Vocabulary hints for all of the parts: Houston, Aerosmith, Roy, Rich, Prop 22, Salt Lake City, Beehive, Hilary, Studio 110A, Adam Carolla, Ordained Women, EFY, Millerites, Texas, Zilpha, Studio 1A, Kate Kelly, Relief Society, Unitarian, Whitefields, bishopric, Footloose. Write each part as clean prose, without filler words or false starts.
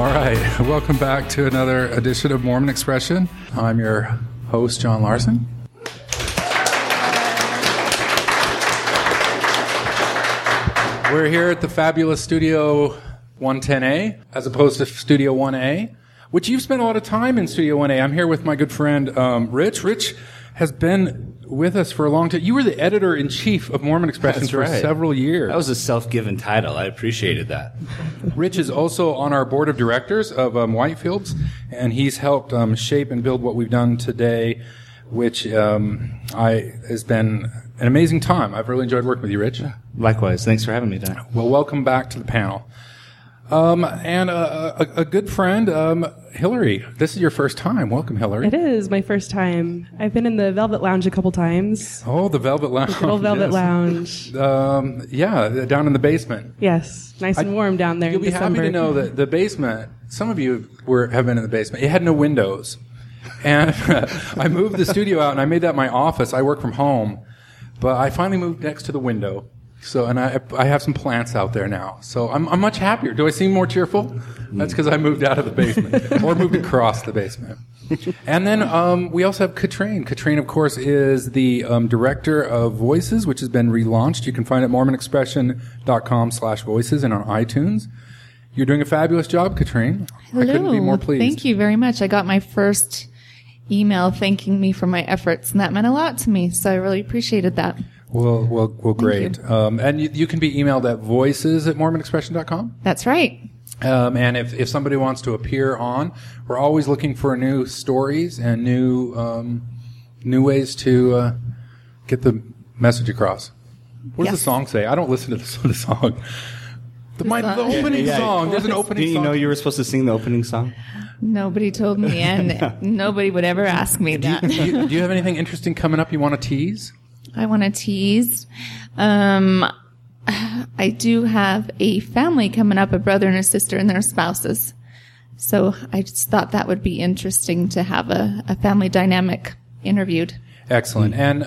All right, welcome back to another edition of Mormon Expression. I'm your host, John Larson. We're here at the fabulous Studio 110A, as opposed to Studio 1A, which you've spent a lot of time in Studio 1A. I'm here with my good friend, Rich. Rich has been with us for a long time. You were the editor-in-chief of Mormon Expression for several years. That was a self-given title. I appreciated that. Rich is also on our board of directors of Whitefields, and he's helped shape and build what we've done today, which has been an amazing time. I've really enjoyed working with you, Rich. Likewise. Thanks for having me, Dan. Well, welcome back to the panel. And a good friend, Hilary. This is your first time. Welcome, Hilary. It is my first time. I've been in the Velvet Lounge a couple times. Oh, the Velvet Lounge. The little Velvet Lounge. Yeah, down in the basement. Yes, nice and warm down there. You'll be happy to know that the basement, some of you have been in the basement. It had no windows. And I moved the studio out, and I made that my office. I work from home. But I finally moved next to the window. So, and I have some plants out there now. So I'm much happier. Do I seem more cheerful? That's because I moved out of the basement or moved across the basement. And then we also have Katrine. Katrine, of course, is the director of Voices, which has been relaunched. You can find it at mormonexpression.com/voices and on iTunes. You're doing a fabulous job, Katrine. Hello. I couldn't be more pleased. Thank you very much. I got my first email thanking me for my efforts, and that meant a lot to me. So I really appreciated that. Well, great. And you can be emailed at voices@mormonexpression.com. That's right. And if somebody wants to appear on, we're always looking for new stories and new ways to get the message across. What does the song say? I don't listen to the song. The opening song. There's an opening song. Didn't you know you were supposed to sing the opening song? Nobody told me, and nobody would ever ask me that. Do you have anything interesting coming up you want to tease? I want to tease. I do have a family coming up, a brother and a sister and their spouses. So I just thought that would be interesting to have a family dynamic interviewed. Excellent. And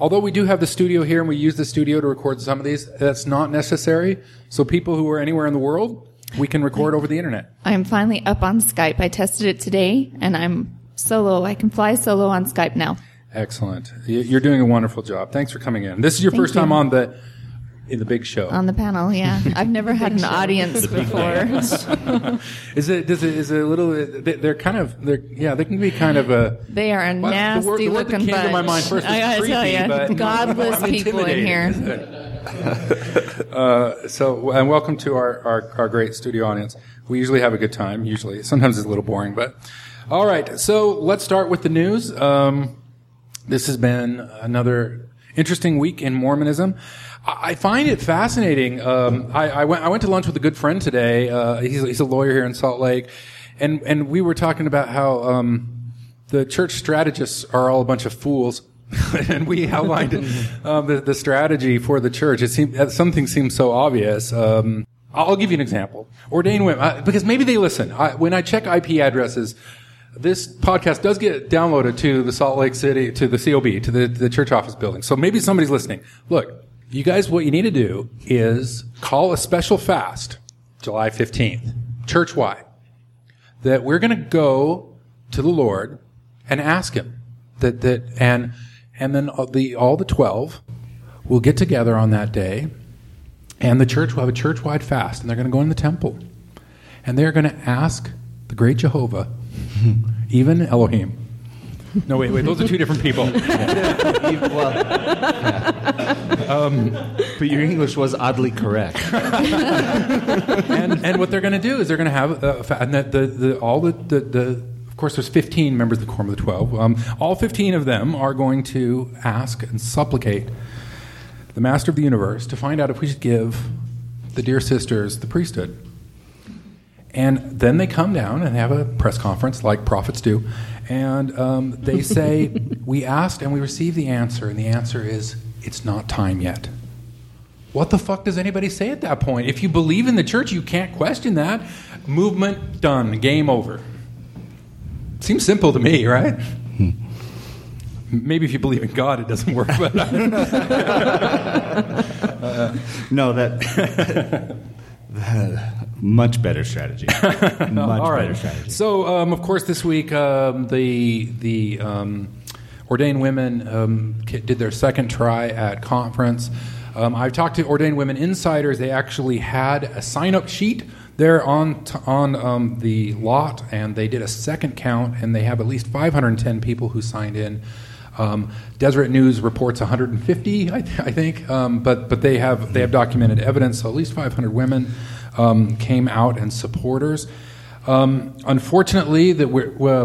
although we do have the studio here and we use the studio to record some of these, that's not necessary. So people who are anywhere in the world, we can record over the internet. I'm finally up on Skype. I tested it today, and I'm solo. I can fly solo on Skype now. Excellent. You're doing a wonderful job. Thanks for coming in. This is your first time on in the big show. On the panel, yeah. I've never had an audience before. Is it a little? They can be kind of a. They are a nasty looking bunch. The word that came to my mind first was creepy, but godless people in here. And welcome to our great studio audience. We usually have a good time. Usually, sometimes it's a little boring, but all right. So let's start with the news. This has been another interesting week in Mormonism. I find it fascinating. I went to lunch with a good friend today. He's a lawyer here in Salt Lake, and we were talking about how the church strategists are all a bunch of fools, and we outlined the strategy for the church. It seemed something seems so obvious. I'll give you an example. Ordained Women, because maybe they listen. When I check IP addresses. This podcast does get downloaded to the Salt Lake City, to the COB, to the church office building. So maybe somebody's listening. Look, you guys, what you need to do is call a special fast, July 15th, church-wide, that we're going to go to the Lord and ask Him and then all the 12 will get together on that day, and the church will have a church-wide fast, and they're going to go in the temple, and they're going to ask the great Jehovah. Even Elohim. No, wait. Those are two different people. But your English was oddly correct. and what they're going to do is they're going to have of course, there's 15 members of the Quorum of the 12. All 15 of them are going to ask and supplicate the Master of the Universe to find out if we should give the dear sisters the priesthood. And then they come down and have a press conference, like prophets do, and they say, we asked and we received the answer, and the answer is, it's not time yet. What the fuck does anybody say at that point? If you believe in the church, you can't question that. Movement done. Game over. Seems simple to me, right? Maybe if you believe in God, it doesn't work, but I don't know. No, that... Much better strategy. Much better strategy. So, of course, this week the Ordained Women did their second try at conference. I've talked to Ordained Women insiders. They actually had a sign-up sheet there on the lot, and they did a second count, and they have at least 510 people who signed in. Deseret News reports 150, I think, but they have documented evidence. So at least 500 women came out and supporters. Unfortunately, we're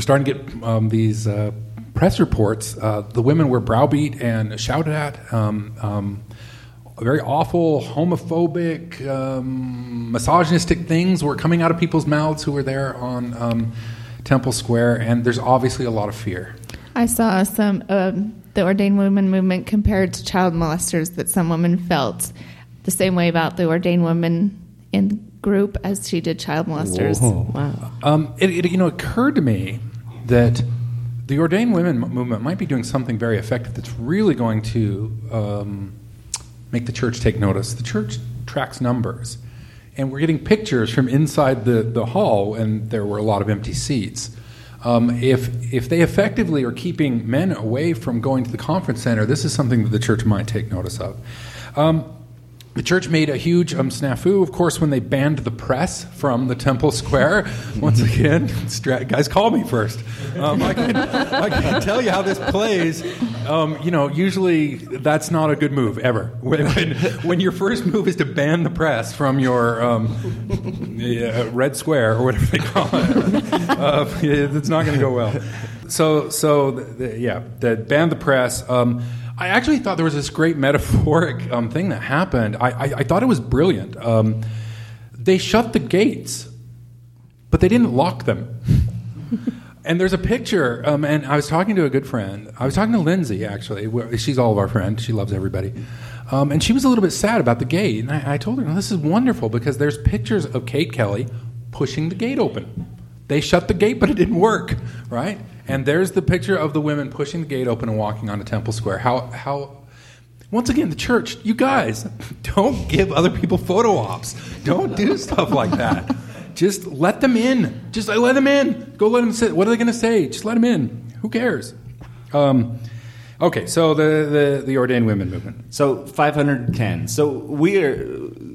starting to get these press reports. The women were browbeat and shouted at. Very awful, homophobic, misogynistic things were coming out of people's mouths who were there on Temple Square, and there's obviously a lot of fear. I saw some the Ordained Women movement compared to child molesters, that some women felt the same way about the Ordained Women in group as she did child molesters. Whoa. Wow! It occurred to me that the Ordained Women movement might be doing something very effective that's really going to make the church take notice. The church tracks numbers. And we're getting pictures from inside the hall, and there were a lot of empty seats. If they effectively are keeping men away from going to the conference center, this is something that the church might take notice of. The church made a huge snafu, of course, when they banned the press from the Temple Square. Once again, guys, call me first. I can tell you how this plays. Usually that's not a good move, ever. When your first move is to ban the press from your Red Square, or whatever they call it, it's not going to go well. So they banned the press. I actually thought there was this great metaphoric thing that happened. I thought it was brilliant. They shut the gates, but they didn't lock them. And there's a picture, and I was talking to a good friend. I was talking to Lindsay, actually. She's all of our friends. She loves everybody. And she was a little bit sad about the gate. And I told her, no, this is wonderful, because there's pictures of Kate Kelly pushing the gate open. They shut the gate, but it didn't work, right? And there's the picture of the women pushing the gate open and walking onto Temple Square. How? Once again, the church, you guys, don't give other people photo ops. Don't do stuff like that. Just let them in. Just let them in. Go let them sit. What are they going to say? Just let them in. Who cares? Okay, so the Ordained Women movement. So 510. So we are,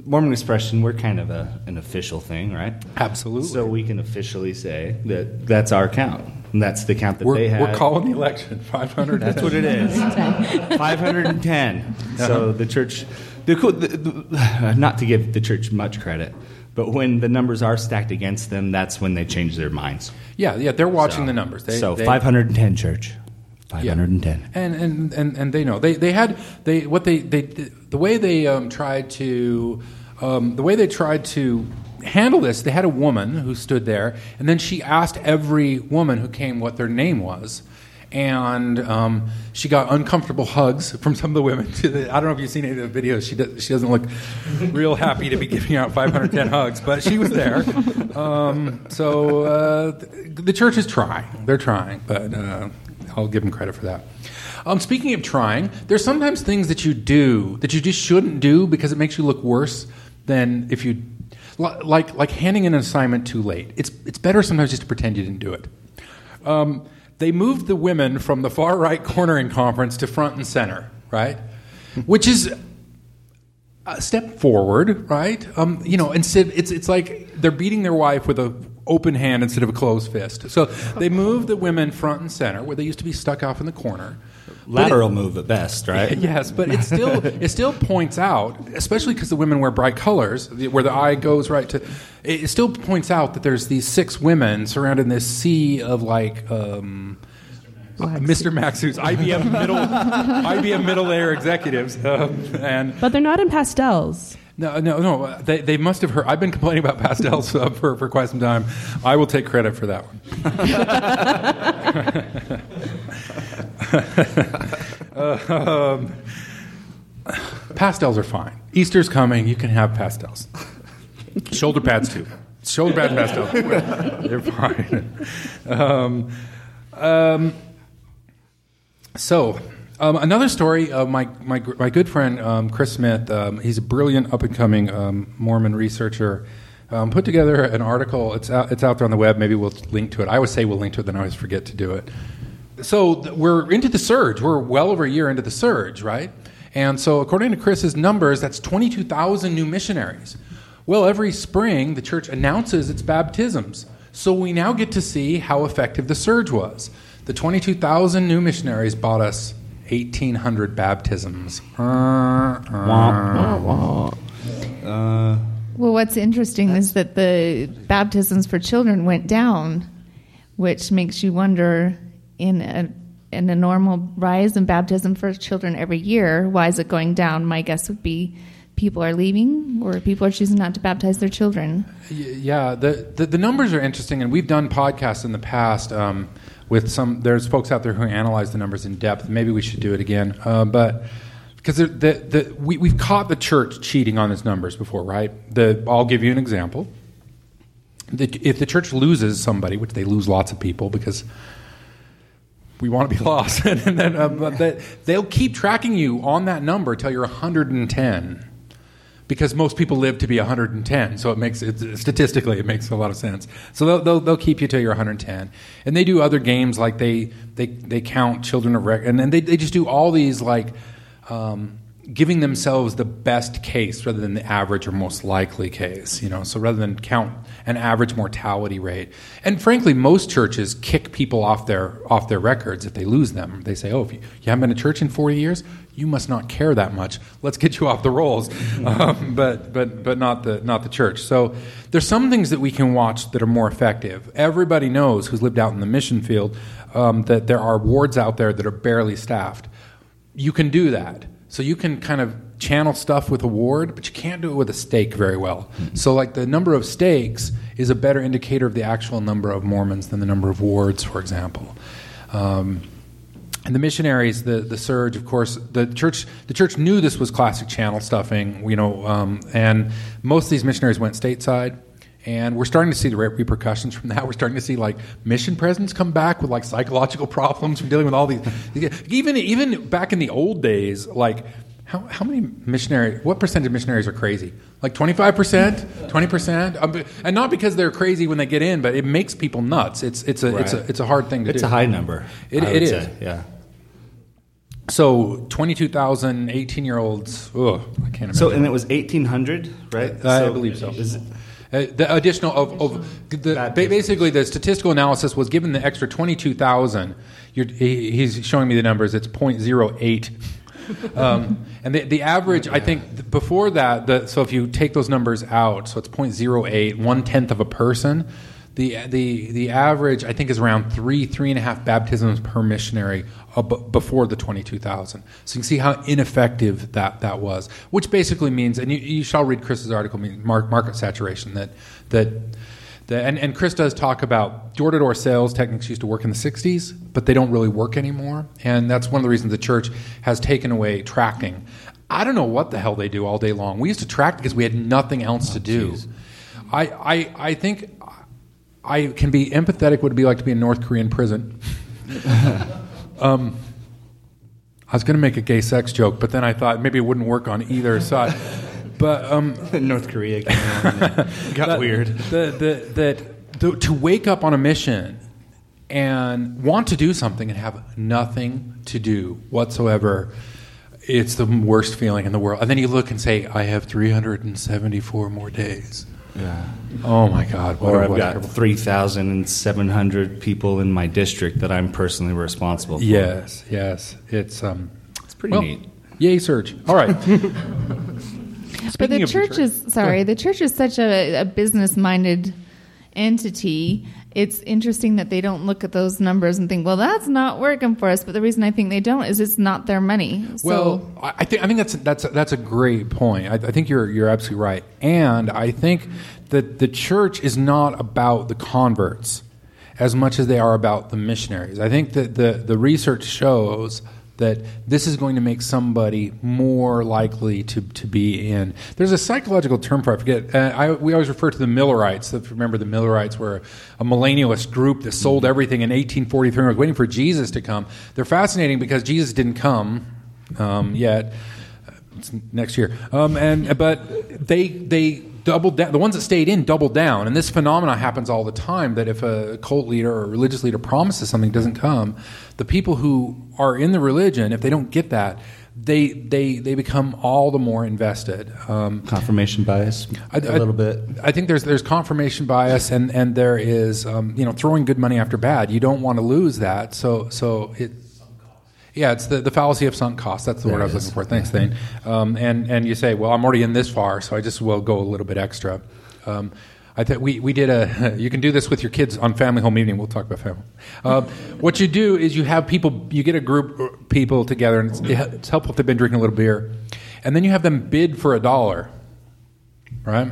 Mormon Expression, we're kind of an official thing, right? Absolutely. So we can officially say that that's our count. And that's the count that they had. We're calling the election 500. That's what it is. 510. Uh-huh. So the church, not to give the church much credit, but when the numbers are stacked against them, that's when they change their minds. Yeah, they're watching the numbers. 510 church. 510. Yeah. And they know the way they tried to handle this, they had a woman who stood there, and then she asked every woman who came what their name was, and she got uncomfortable hugs from some of the women. I don't know if you've seen any of the videos. She doesn't look real happy to be giving out 510 hugs, but she was there. The church is trying. They're trying, but I'll give them credit for that. Speaking of trying, there's sometimes things that you do that you just shouldn't do because it makes you look worse than if you... Like handing an assignment too late. It's better sometimes just to pretend you didn't do it. They moved the women from the far right corner in conference to front and center, right? Which is a step forward, right? Instead it's like they're beating their wife with an open hand instead of a closed fist. So they moved the women front and center where they used to be stuck off in the corner. Lateral move at best, right? Yes, but it still points out, especially because the women wear bright colors, where the eye goes right to. It still points out that there's these six women surrounding this sea of like Mr. Max suits, IBM middle layer executives, but they're not in pastels. No. They must have heard. I've been complaining about pastels for quite some time. I will take credit for that one. Pastels are fine. Easter's coming. You can have pastels. Shoulder pads too. Shoulder pad pastels. They're fine. So Another story of my good friend Chris Smith. He's a brilliant up and coming Mormon researcher. Put together an article. It's out there on the web. Maybe we'll link to it. I always say we'll link to it, then I always forget to do it. So we're into the surge. We're well over a year into the surge, right? And so according to Chris's numbers, that's 22,000 new missionaries. Well, every spring, the church announces its baptisms. So we now get to see how effective the surge was. The 22,000 new missionaries bought us 1,800 baptisms. Well, what's interesting is that the baptisms for children went down, which makes you wonder, in a normal rise in baptism for children every year, why is it going down? My guess would be people are leaving, or people are choosing not to baptize their children. Yeah, the numbers are interesting, and we've done podcasts in the past with some. There's folks out there who analyze the numbers in depth. Maybe we should do it again, but because we've caught the church cheating on its numbers before, right? I'll give you an example. If the church loses somebody, which they lose lots of people because we want to be lost, and then they'll keep tracking you on that number till you're 110. Because most people live to be 110, so it makes a lot of sense. So they'll keep you till you're 110, and they do other games like they count children of record, and then they just do all these like giving themselves the best case rather than the average or most likely case, you know. So rather than count an average mortality rate, and frankly, most churches kick people off their records if they lose them. They say, "Oh, if you haven't been to church in 40 years, you must not care that much. Let's get you off the rolls," but not the church. So there's some things that we can watch that are more effective. Everybody knows who's lived out in the mission field that there are wards out there that are barely staffed. You can do that. So you can kind of channel stuff with a ward, but you can't do it with a stake very well. So like the number of stakes is a better indicator of the actual number of Mormons than the number of wards, for example. And the missionaries, the surge, of course, the church knew this was classic channel stuffing, you know, and most of these missionaries went stateside. And we're starting to see the repercussions from that. We're starting to see like mission presidents come back with like psychological problems from dealing with all these. Even back in the old days, like how many missionaries? What percentage of missionaries are crazy? Like 25%, 20%, and not because they're crazy when they get in, but it makes people nuts. It's a hard thing to do. It's a high number. It is. Yeah. So 22,000 18-year-olds. Ugh, I can't remember. So and it was 1,800, right? I believe so. The additional basically the statistical analysis was given the extra 22,000. He's showing me the numbers. It's 0.08, and the average. Yeah. I think before that, so if you take those numbers out, so it's 0.08, 1/10 of a person. The average I think is around 3.5 baptisms per missionary before the 22,000. So you can see how ineffective that was, which basically means, and you shall read Chris's article, means market saturation. And Chris does talk about door-to-door sales techniques used to work in the 60s, but they don't really work anymore, and that's one of the reasons the church has taken away tracting. I don't know what the hell they do all day long. We used to tract because we had nothing else to do. Geez. I think I can be empathetic what it would be like to be in North Korean prison. I was going to make a gay sex joke, but then I thought maybe it wouldn't work on either side. But North Korea got weird. To wake up on a mission and want to do something and have nothing to do whatsoever, it's the worst feeling in the world. And then you look and say, "I have 374 more days." Yeah. Oh my God! I've got 3,700 people in my district that I'm personally responsible for. Yes. It's pretty neat. Yay, surge! All right. But the church is such a business-minded entity. It's interesting that they don't look at those numbers and think, "Well, that's not working for us." But the reason I think they don't is it's not their money. So. Well, I think that's a great point. I think you're absolutely right, and I think that the church is not about the converts as much as they are about the missionaries. I think that the research shows that this is going to make somebody more likely to be in. There's a psychological term for it. I forget. We always refer to the Millerites. Remember the Millerites were a millennialist group that sold everything in 1843 and was waiting for Jesus to come. They're fascinating because Jesus didn't come yet. It's next year. But they doubled down. The ones that stayed in doubled down. And this phenomenon happens all the time, that if a cult leader or religious leader promises something doesn't come, the people who are in the religion, if they don't get that, they become all the more invested. Confirmation bias a little bit. I think there's confirmation bias, and there is throwing good money after bad. You don't want to lose that. So it. Yeah, it's the fallacy of sunk cost. That's the word I was looking for. Thanks, Thane. And you say, well, I'm already in this far, so I just will go a little bit extra. I think we did a. You can do this with your kids on family home evening. We'll talk about family. What you do is you have people. You get a group of people together, and it's helpful if they've been drinking a little beer, and then you have them bid for $1, right?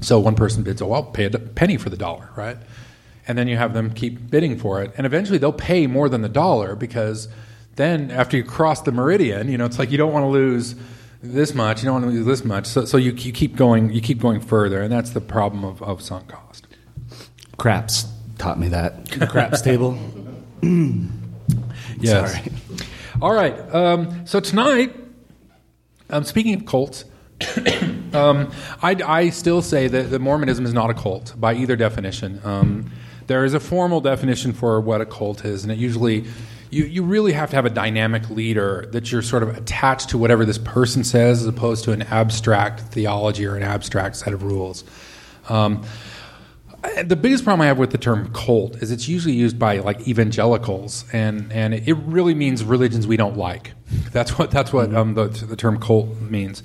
So one person bids, oh, I'll pay a penny for the $1, right? And then you have them keep bidding for it, and eventually they'll pay more than the $1 because. Then after you cross the meridian, it's like you don't want to lose this much, you don't want to lose this much, so you keep going further, and that's the problem of sunk cost. Craps taught me that. The craps table. Yes. Sorry. All right. So tonight, speaking of cults, I still say that Mormonism is not a cult by either definition. There is a formal definition for what a cult is, and it usually. You really have to have a dynamic leader that you're sort of attached to whatever this person says, as opposed to an abstract theology or an abstract set of rules. The biggest problem I have with the term cult is it's usually used by like evangelicals, and it really means religions we don't like. That's what the term cult means.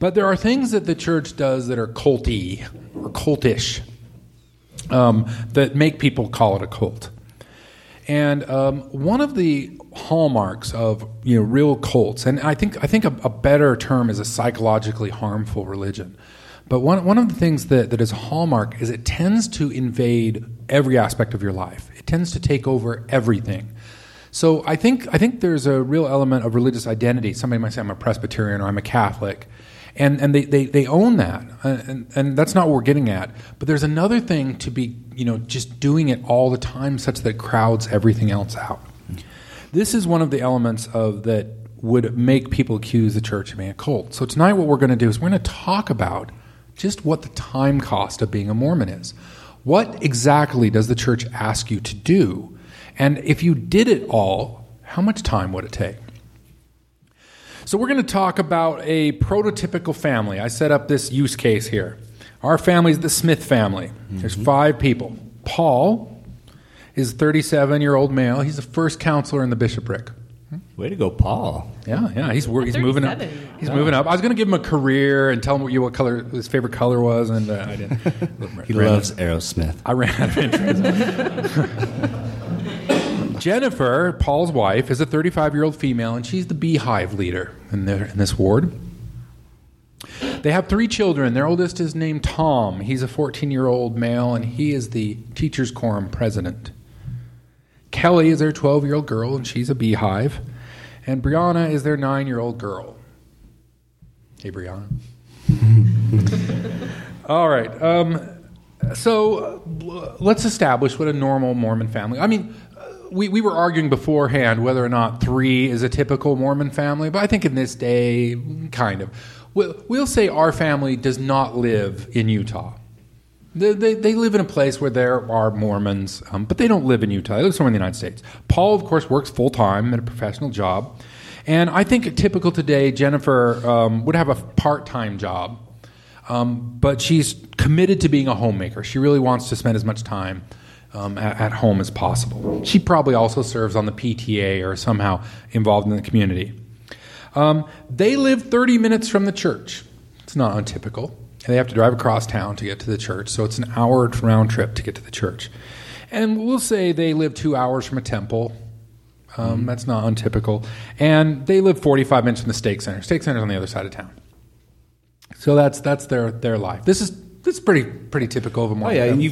But there are things that the church does that are culty or cultish that make people call it a cult. And one of the hallmarks of real cults, and I think a better term is a psychologically harmful religion, but one of the things that is a hallmark is it tends to invade every aspect of your life. It tends to take over everything. So I think there's a real element of religious identity. Somebody might say I'm a Presbyterian or I'm a Catholic. And they own that, and that's not what we're getting at. But there's another thing to be, just doing it all the time such that it crowds everything else out. This is one of the elements of that would make people accuse the church of being a cult. So tonight what we're going to do is we're going to talk about just what the time cost of being a Mormon is. What exactly does the church ask you to do? And if you did it all, how much time would it take? So we're going to talk about a prototypical family. I set up this use case here. Our family is the Smith family. Mm-hmm. There's 5 people. Paul is a 37-year-old male. He's the first counselor in the bishopric. Way to go, Paul. Yeah. He's moving up. Moving up. I was going to give him a career and tell him what color his favorite color was, and I didn't. He loves Aerosmith. I ran out of interest. Jennifer, Paul's wife, is a 35-year-old female, and she's the beehive leader in this ward. They have 3 children. Their oldest is named Tom. He's a 14-year-old male, and he is the teachers' quorum president. Kelly is their 12-year-old girl, and she's a beehive. And Brianna is their 9-year-old girl. Hey, Brianna. All right. So let's establish what a normal Mormon family... I mean... We were arguing beforehand whether or not 3 is a typical Mormon family, but I think in this day, kind of. We'll say our family does not live in Utah. They live in a place where there are Mormons, but they don't live in Utah. They live somewhere in the United States. Paul, of course, works full-time at a professional job. And I think typical today, Jennifer would have a part-time job, but she's committed to being a homemaker. She really wants to spend as much time at home as possible. She probably also serves on the PTA or somehow involved in the community. They live 30 minutes from the church. It's not untypical. And they have to drive across town to get to the church, so it's an hour round trip to get to the church. And we'll say they live 2 hours from a temple. That's not untypical. And they live 45 minutes from the stake center. Stake center's on the other side of town. So that's their life. This is pretty typical of a Mormon. Oh yeah, and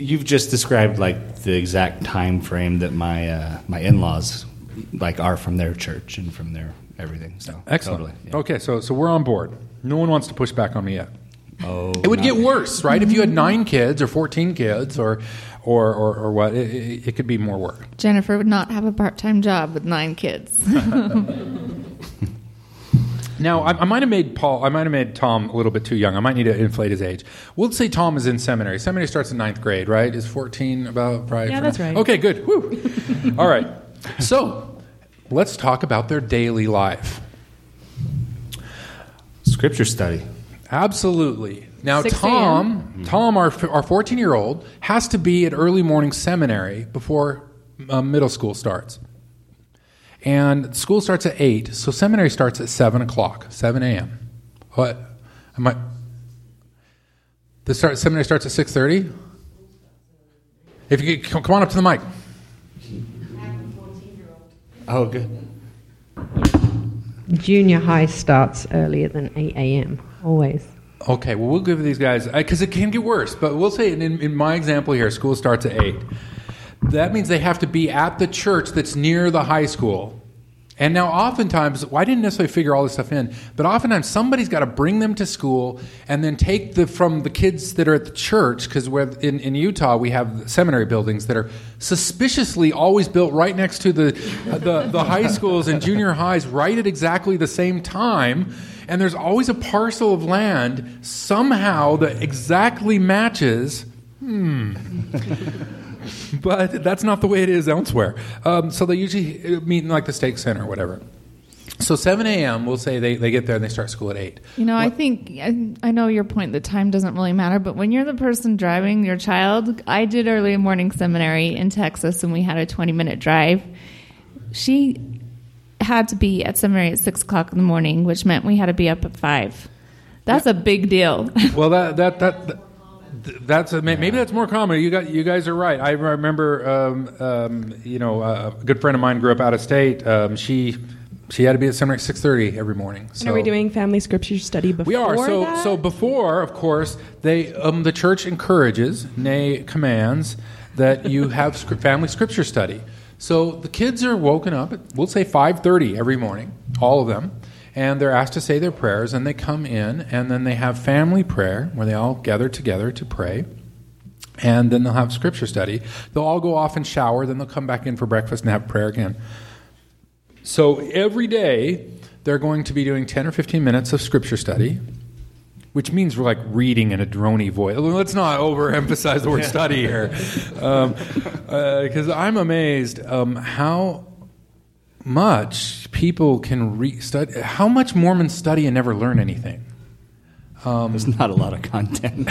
you've just described like the exact time frame that my in-laws like are from their church and from their everything. So excellent. Totally, yeah. Okay, so we're on board. No one wants to push back on me yet. Oh, it would get worse, right? If you had 9 kids or 14 kids or what, it could be more work. Jennifer would not have a part-time job with 9 kids. Now, I might have made Tom a little bit too young. I might need to inflate his age. We'll say Tom is in seminary. Seminary starts in 9th grade, right? Is 14 about probably? Yeah, that's right. Okay, good. Woo. All right. So let's talk about their daily life. Scripture study. Absolutely. Now, Tom, our 14-year-old, has to be at early morning seminary before middle school starts. And school starts at 8, so seminary starts at 7 o'clock, 7 a.m. What? Seminary starts at 6:30? If you could, come on up to the mic. I have a 14-year-old. Oh, good. Junior high starts earlier than 8 a.m., always. Okay, well, we'll give these guys, because it can get worse, but we'll say in my example here, school starts at 8. That means they have to be at the church that's near the high school. And now oftentimes, well, I didn't necessarily figure all this stuff in, but oftentimes somebody's got to bring them to school and then take from the kids that are at the church, because in Utah we have seminary buildings that are suspiciously always built right next to the high schools and junior highs right at exactly the same time. And there's always a parcel of land somehow that exactly matches. But that's not the way it is elsewhere. So they usually meet in like the stake center or whatever. So 7 a.m., we'll say they get there and they start school at 8. You know, I know your point that time doesn't really matter, but when you're the person driving your child, I did early morning seminary in Texas and we had a 20-minute drive. She had to be at seminary at 6 o'clock in the morning, which meant we had to be up at 5. That's a big deal. Well, maybe that's more common. You guys are right. I remember, a good friend of mine grew up out of state. She had to be at seminary at 6:30 every morning. So. And are we doing family scripture study before? We are. So before, of course, they the church encourages, nay commands, that you have family scripture study. So the kids are woken up at, we'll say 5:30 every morning, all of them. And they're asked to say their prayers, and they come in, and then they have family prayer where they all gather together to pray, and then they'll have scripture study. They'll all go off and shower, then they'll come back in for breakfast and have prayer again. So every day they're going to be doing 10 or 15 minutes of scripture study, which means we're like reading in a drony voice. Let's not overemphasize the word study here, because I'm amazed how much people can study. How much Mormons study and never learn anything? There's not a lot of content.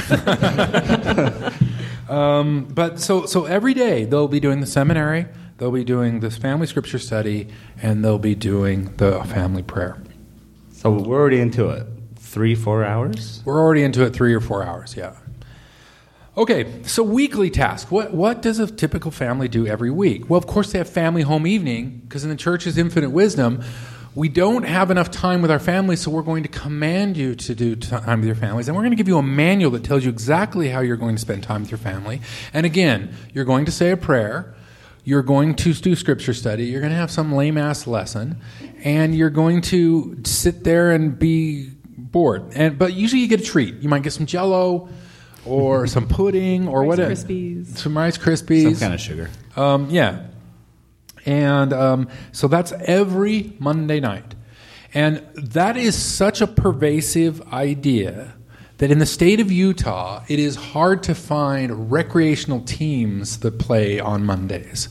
But so every day they'll be doing the seminary, they'll be doing this family scripture study, and they'll be doing the family prayer. So we're already into it. 3-4 hours? We're already into it 3 or 4 hours, yeah. Okay, so weekly task. What does a typical family do every week? Well, of course, they have family home evening, because in the church's infinite wisdom, we don't have enough time with our families, so we're going to command you to do time with your families, and we're going to give you a manual that tells you exactly how you're going to spend time with your family. And again, you're going to say a prayer, you're going to do scripture study, you're going to have some lame-ass lesson, and you're going to sit there and be bored. But usually you get a treat. You might get some Jell-O, or some pudding, or whatever. Some Rice Krispies. Some kind of sugar. Yeah. And so that's every Monday night. And that is such a pervasive idea that in the state of Utah, it is hard to find recreational teams that play on Mondays.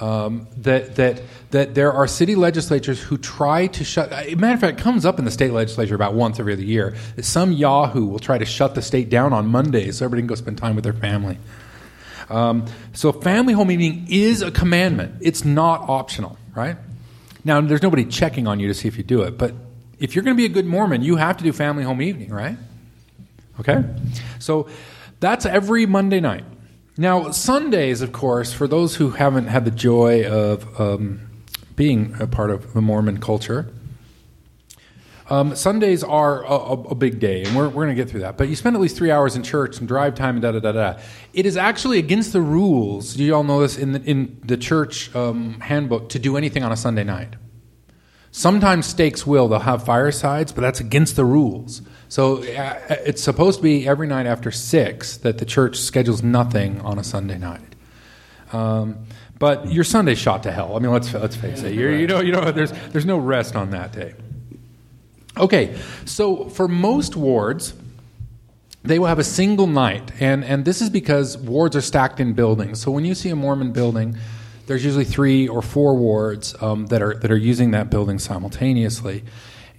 That there are city legislatures who try to shut. Matter of fact, it comes up in the state legislature about once every other year. That some yahoo will try to shut the state down on Mondays so everybody can go spend time with their family. So family home evening is a commandment. It's not optional, right? Now, there's nobody checking on you to see if you do it. But if you're going to be a good Mormon, you have to do family home evening, right? Okay? So that's every Monday night. Now, Sundays, of course, for those who haven't had the joy of being a part of the Mormon culture, Sundays are a big day, and we're going to get through that. But you spend at least 3 hours in church, some drive time, and da-da-da-da. It is actually against the rules, you all know this, in the church handbook, to do anything on a Sunday night. Sometimes stakes will. They'll have firesides, but that's against the rules. So it's supposed to be every night after 6 that the church schedules nothing on a Sunday night. But your Sunday's shot to hell. I mean, let's face it. You know, there's no rest on that day. Okay, so for most wards, they will have a single night, and this is because wards are stacked in buildings. So when you see a Mormon building, there's usually 3 or 4 wards that are using that building simultaneously.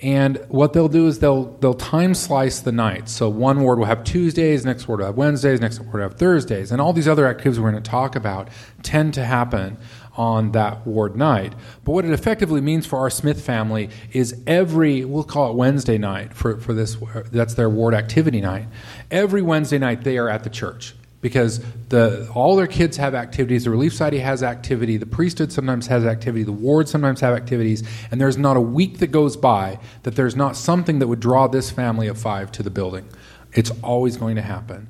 And what they'll do is they'll time slice the night. So one ward will have Tuesdays, next ward will have Wednesdays, next ward will have Thursdays, and all these other activities we're going to talk about tend to happen on that ward night. But what it effectively means for our Smith family is we'll call it Wednesday night for this, that's their ward activity night. Every Wednesday night they are at the church because all their kids have activities. The Relief Society has activity. The priesthood sometimes has activity. The wards sometimes have activities. And there's not a week that goes by that there's not something that would draw this family of 5 to the building. It's always going to happen.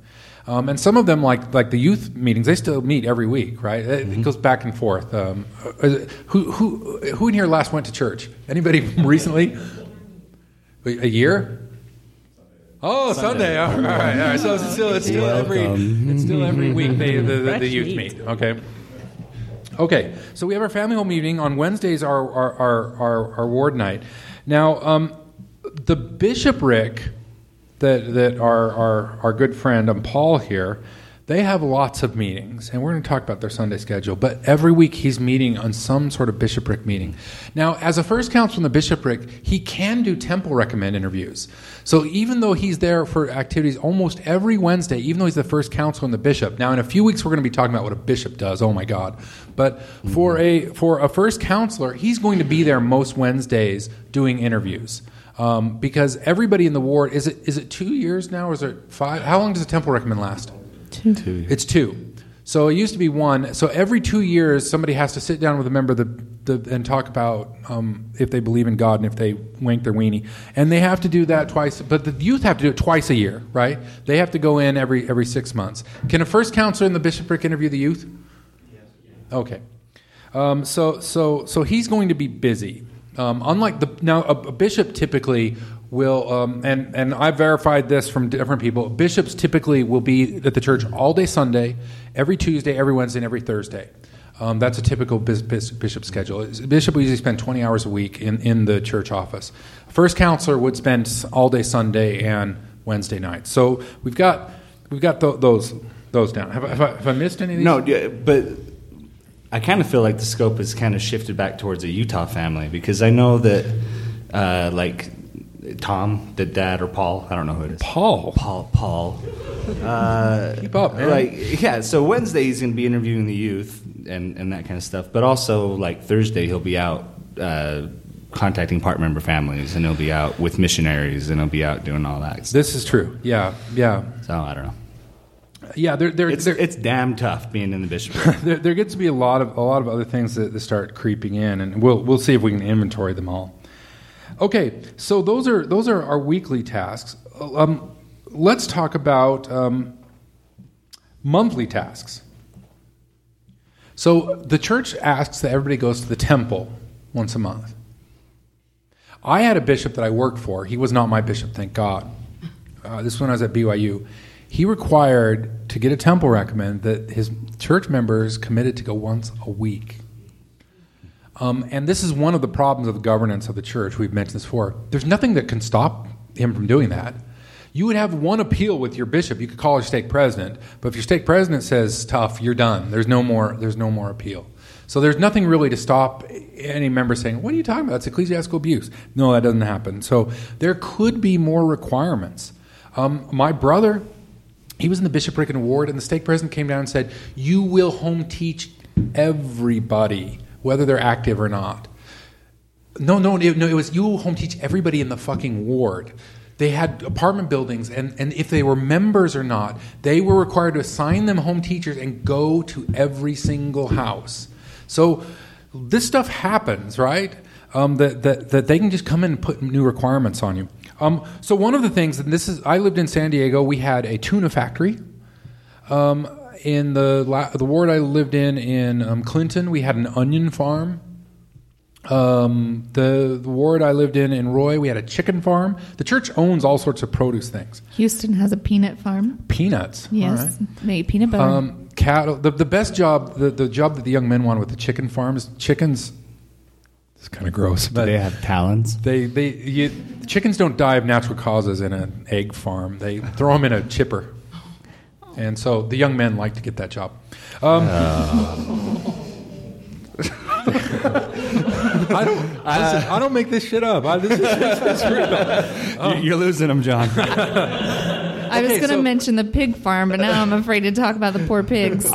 And some of them, like the youth meetings, they still meet every week, right? It mm-hmm. goes back and forth. Who in here last went to church? Anybody recently? A year? Oh, Sunday. All right. So it's still every week the youth meet. Okay. So we have our family home meeting on Wednesdays. Our ward night. Now, the bishopric. That our good friend Paul here, they have lots of meetings, and we're going to talk about their Sunday schedule. But every week he's meeting on some sort of bishopric meeting. Now, as a first counsel in the bishopric, he can do temple recommend interviews. So even though he's there for activities almost every Wednesday, even though he's the first counsel and the bishop. Now, in a few weeks we're going to be talking about what a bishop does. Oh my God! But for a first counselor, he's going to be there most Wednesdays doing interviews. Because everybody in the ward, is it 2 years now or is it 5? How long does a temple recommend last? 2 years. It's 2. So it used to be 1. So every 2 years, somebody has to sit down with a member of and talk about if they believe in God and if they wink their weenie. And they have to do that twice. But the youth have to do it twice a year, right? They have to go in every 6 months. Can a first counselor in the bishopric interview the youth? Yes. Okay. So he's going to be busy. Unlike a bishop typically will, and I've verified this from different people, bishops typically will be at the church all day Sunday, every Tuesday, every Wednesday, and every Thursday. That's a typical bishop schedule. A bishop will usually spend 20 hours a week in the church office. First counselor would spend all day Sunday and Wednesday night. So we've got those down. Have I missed any of these? No, yeah, but I kind of feel like the scope has kind of shifted back towards a Utah family because I know that, like, Tom, the dad, or Paul, I don't know who it is. Paul. Keep up, man. Like, yeah, so Wednesday he's going to be interviewing the youth and that kind of stuff, but also, like, Thursday he'll be out contacting part member families, and he'll be out with missionaries, and he'll be out doing all that stuff. This is true, yeah. So, I don't know. Yeah, it's damn tough being in the bishopric. there gets to be a lot of other things that start creeping in, and we'll see if we can inventory them all. Okay, so those are our weekly tasks. Let's talk about monthly tasks. So the church asks that everybody goes to the temple once a month. I had a bishop that I worked for. He was not my bishop, thank God. This one I was at BYU. He required to get a temple recommend that his church members committed to go once a week. And this is one of the problems of the governance of the church. We've mentioned this before. There's nothing that can stop him from doing that. You would have one appeal with your bishop. You could call your stake president. But if your stake president says, tough, you're done. There's no more appeal. So there's nothing really to stop any member saying, what are you talking about? That's ecclesiastical abuse. No, that doesn't happen. So there could be more requirements. My brother, he was in the bishopric and ward, and the stake president came down and said, you will home teach everybody, whether they're active or not. No, it was you will home teach everybody in the fucking ward. They had apartment buildings, and if they were members or not, they were required to assign them home teachers and go to every single house. So this stuff happens, right? that they can just come in and put new requirements on you. So one of the things, and this is, I lived in San Diego. We had a tuna factory. In the ward I lived in Clinton, we had an onion farm. The ward I lived in Roy, we had a chicken farm. The church owns all sorts of produce things. Houston has a peanut farm. Peanuts. Yes, all right. Made peanut butter. Cattle. The best job, the job that the young men want with the chicken farm is chickens. It's kind of gross. But do they have talons? Chickens don't die of natural causes in an egg farm. They throw them in a chipper. And so the young men like to get that job. I don't make this shit up. This is real. You're losing them, John. I was going to mention the pig farm, but now I'm afraid to talk about the poor pigs.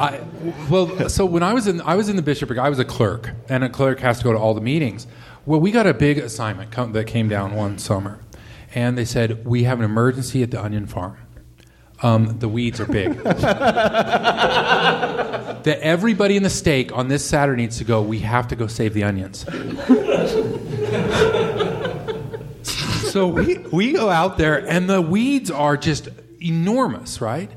So when I was in the bishopric, I was a clerk, and a clerk has to go to all the meetings. Well, we got a big assignment that came down one summer, and they said, we have an emergency at the onion farm. The weeds are big. That everybody in the stake on this Saturday needs to go, we have to go save the onions. So we go out there, and the weeds are just enormous, right?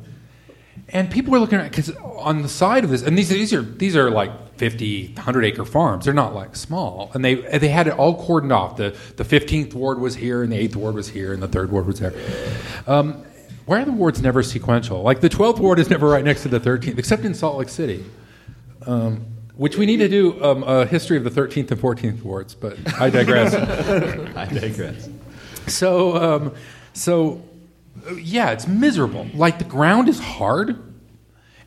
And people are looking at, because on the side of this, and these are like 50, 100-acre farms. They're not like small. And they had it all cordoned off. The 15th ward was here, and the 8th ward was here, and the 3rd ward was there. Why are the wards never sequential? Like, the 12th ward is never right next to the 13th, except in Salt Lake City, which we need to do a history of the 13th and 14th wards, but I digress. So, it's miserable. Like, the ground is hard,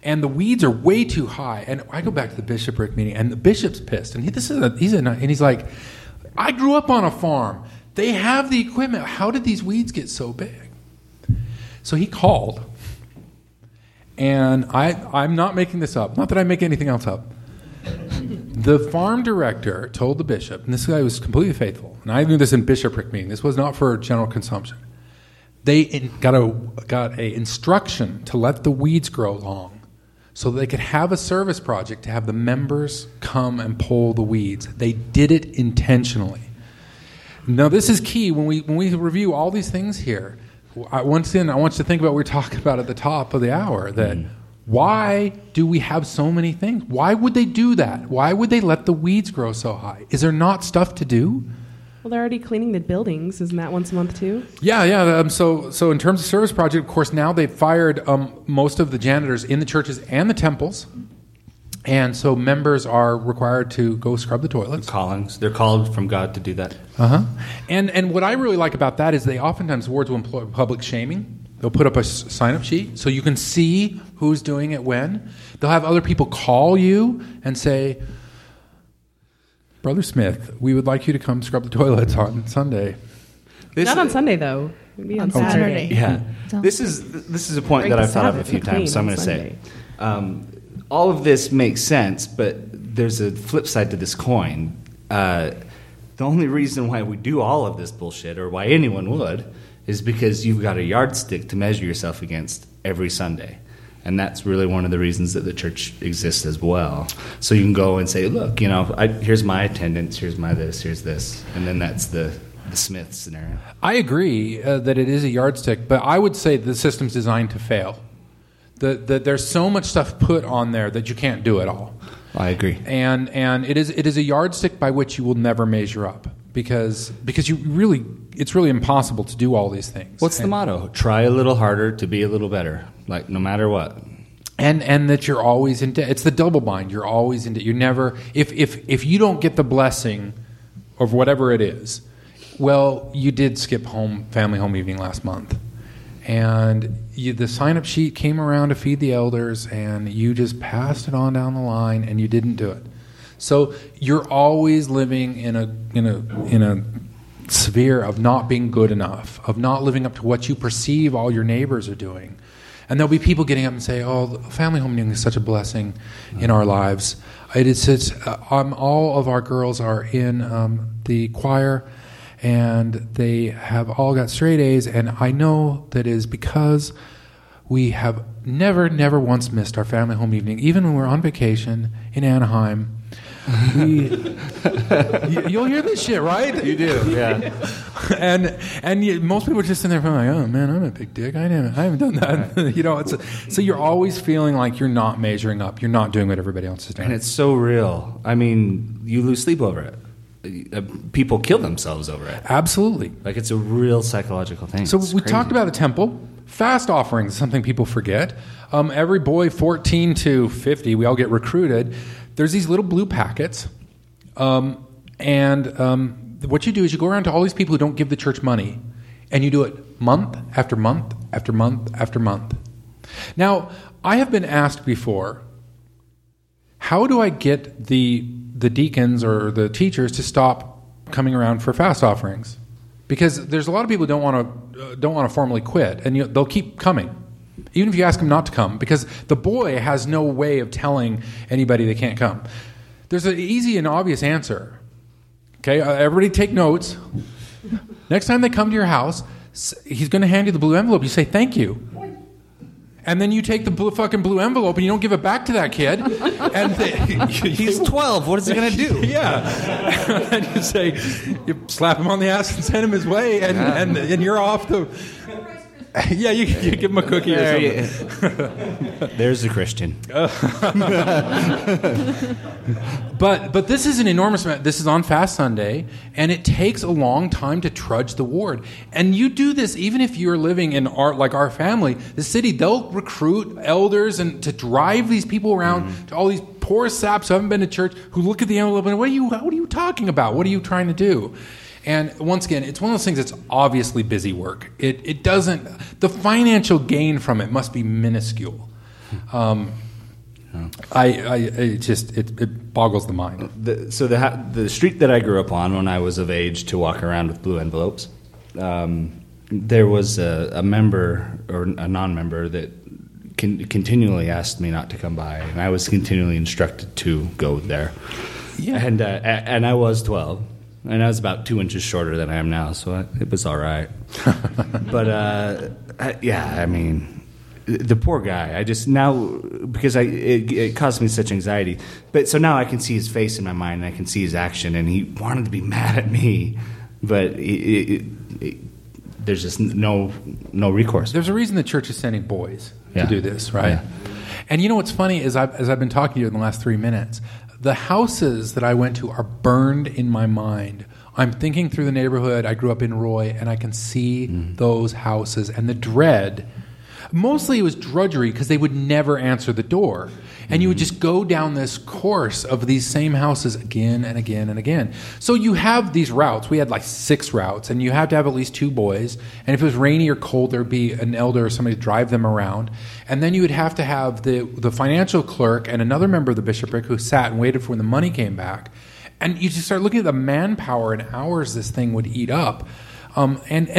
and the weeds are way too high. And I go back to the bishopric meeting, and the bishop's pissed. And he's like, I grew up on a farm. They have the equipment. How did these weeds get so big? So he called, and I'm not making this up. Not that I make anything else up. The farm director told the bishop, and this guy was completely faithful, and I knew this in bishopric meeting. This was not for general consumption. They got a instruction to let the weeds grow long so they could have a service project to have the members come and pull the weeds. They did it intentionally. Now, this is key. When we review all these things here, once again, I want you to think about what we were talking about at the top of the hour, that why do we have so many things? Why would they do that? Why would they let the weeds grow so high? Is there not stuff to do? Well, they're already cleaning the buildings. Isn't that once a month, too? Yeah. So in terms of service project, of course, now they've fired most of the janitors in the churches and the temples. And so members are required to go scrub the toilets. They're called from God to do that. Uh-huh. And what I really like about that is they oftentimes, wards will employ public shaming. They'll put up a sign-up sheet so you can see who's doing it when. They'll have other people call you and say, Brother Smith, we would like you to come scrub the toilets on Sunday. Not on Sunday, though. Maybe on Saturday. Yeah. This is a point that I've thought of a few times, so I'm going to say all of this makes sense, but there's a flip side to this coin. The only reason why we do all of this bullshit, or why anyone would, is because you've got a yardstick to measure yourself against every Sunday. And that's really one of the reasons that the church exists as well. So you can go and say, look, here's my attendance, here's my this, here's this. And then that's the Smith scenario. I agree that it is a yardstick, but I would say the system's designed to fail. There's so much stuff put on there that you can't do it all. I agree. And it is a yardstick by which you will never measure up because it's really impossible to do all these things. What's the motto? Try a little harder to be a little better, like no matter what. And that you're always in debt. It's the double bind. You're always in debt. You never if you don't get the blessing of whatever it is, well, you did skip family home evening last month. And the sign-up sheet came around to feed the elders, and you just passed it on down the line, and you didn't do it. So you're always living in a sphere of not being good enough, of not living up to what you perceive all your neighbors are doing. And there'll be people getting up and say, "Oh, family home meeting is such a blessing in our lives. All of our girls are in the choir." And they have all got straight A's, and I know that is because we have never once missed our family home evening, even when we're on vacation in Anaheim. You'll hear this shit, right? You do, yeah. and most people are just in there feeling like, oh man, I'm a big dick. I haven't done that. Right. You know, it's so you're always feeling like you're not measuring up. You're not doing what everybody else is doing. And it's so real. I mean, you lose sleep over it. People kill themselves over it. Absolutely. Like, it's a real psychological thing. So we talked about the temple. Fast offerings is something people forget. Every boy 14 to 50, we all get recruited. There's these little blue packets. What you do is you go around to all these people who don't give the church money. And you do it month after month after month after month. Now, I have been asked before, how do I get the deacons or the teachers to stop coming around for fast offerings? Because there's a lot of people who don't want to formally quit, and they'll keep coming, even if you ask them not to come, because the boy has no way of telling anybody they can't come. There's an easy and obvious answer. Okay, everybody take notes. Next time they come to your house, he's going to hand you the blue envelope. You say, thank you. And then you take the fucking blue envelope and you don't give it back to that kid. And he's 12. What is he going to do? Yeah. And you slap him on the ass and send him his way, and you're off the... Yeah, you give him a cookie or something. There's the Christian. But this is an enormous amount. This is on Fast Sunday, and it takes a long time to trudge the ward. And you do this even if you're living in our family, the city. They'll recruit elders and to drive these people around to all these poor saps who haven't been to church, who look at the envelope and what are you talking about? What are you trying to do? And once again, it's one of those things that's obviously busy work. It doesn't... The financial gain from it must be minuscule. It boggles the mind. So the street that I grew up on when I was of age to walk around with blue envelopes, there was a member or a non-member that continually asked me not to come by, and I was continually instructed to go there. Yeah. And I was 12. And I was about 2 inches shorter than I am now, so it was all right. But, the poor guy. I just now, because it caused me such anxiety. But so now I can see his face in my mind, and I can see his action, and he wanted to be mad at me. But there's just no recourse. There's a reason the church is sending boys to do this, right? Yeah. And you know what's funny is, as I've been talking to you in the last 3 minutes, the houses that I went to are burned in my mind. I'm thinking through the neighborhood I grew up in, Roy, and I can see those houses and the dread. Mostly it was drudgery because they would never answer the door. And you would just go down this course of these same houses again and again and again. So you have these routes. We had like 6 routes, and you have to have at least 2 boys. And if it was rainy or cold, there'd be an elder or somebody to drive them around. And then you would have to have the financial clerk and another member of the bishopric who sat and waited for when the money came back. And you just start looking at the manpower and hours this thing would eat up. And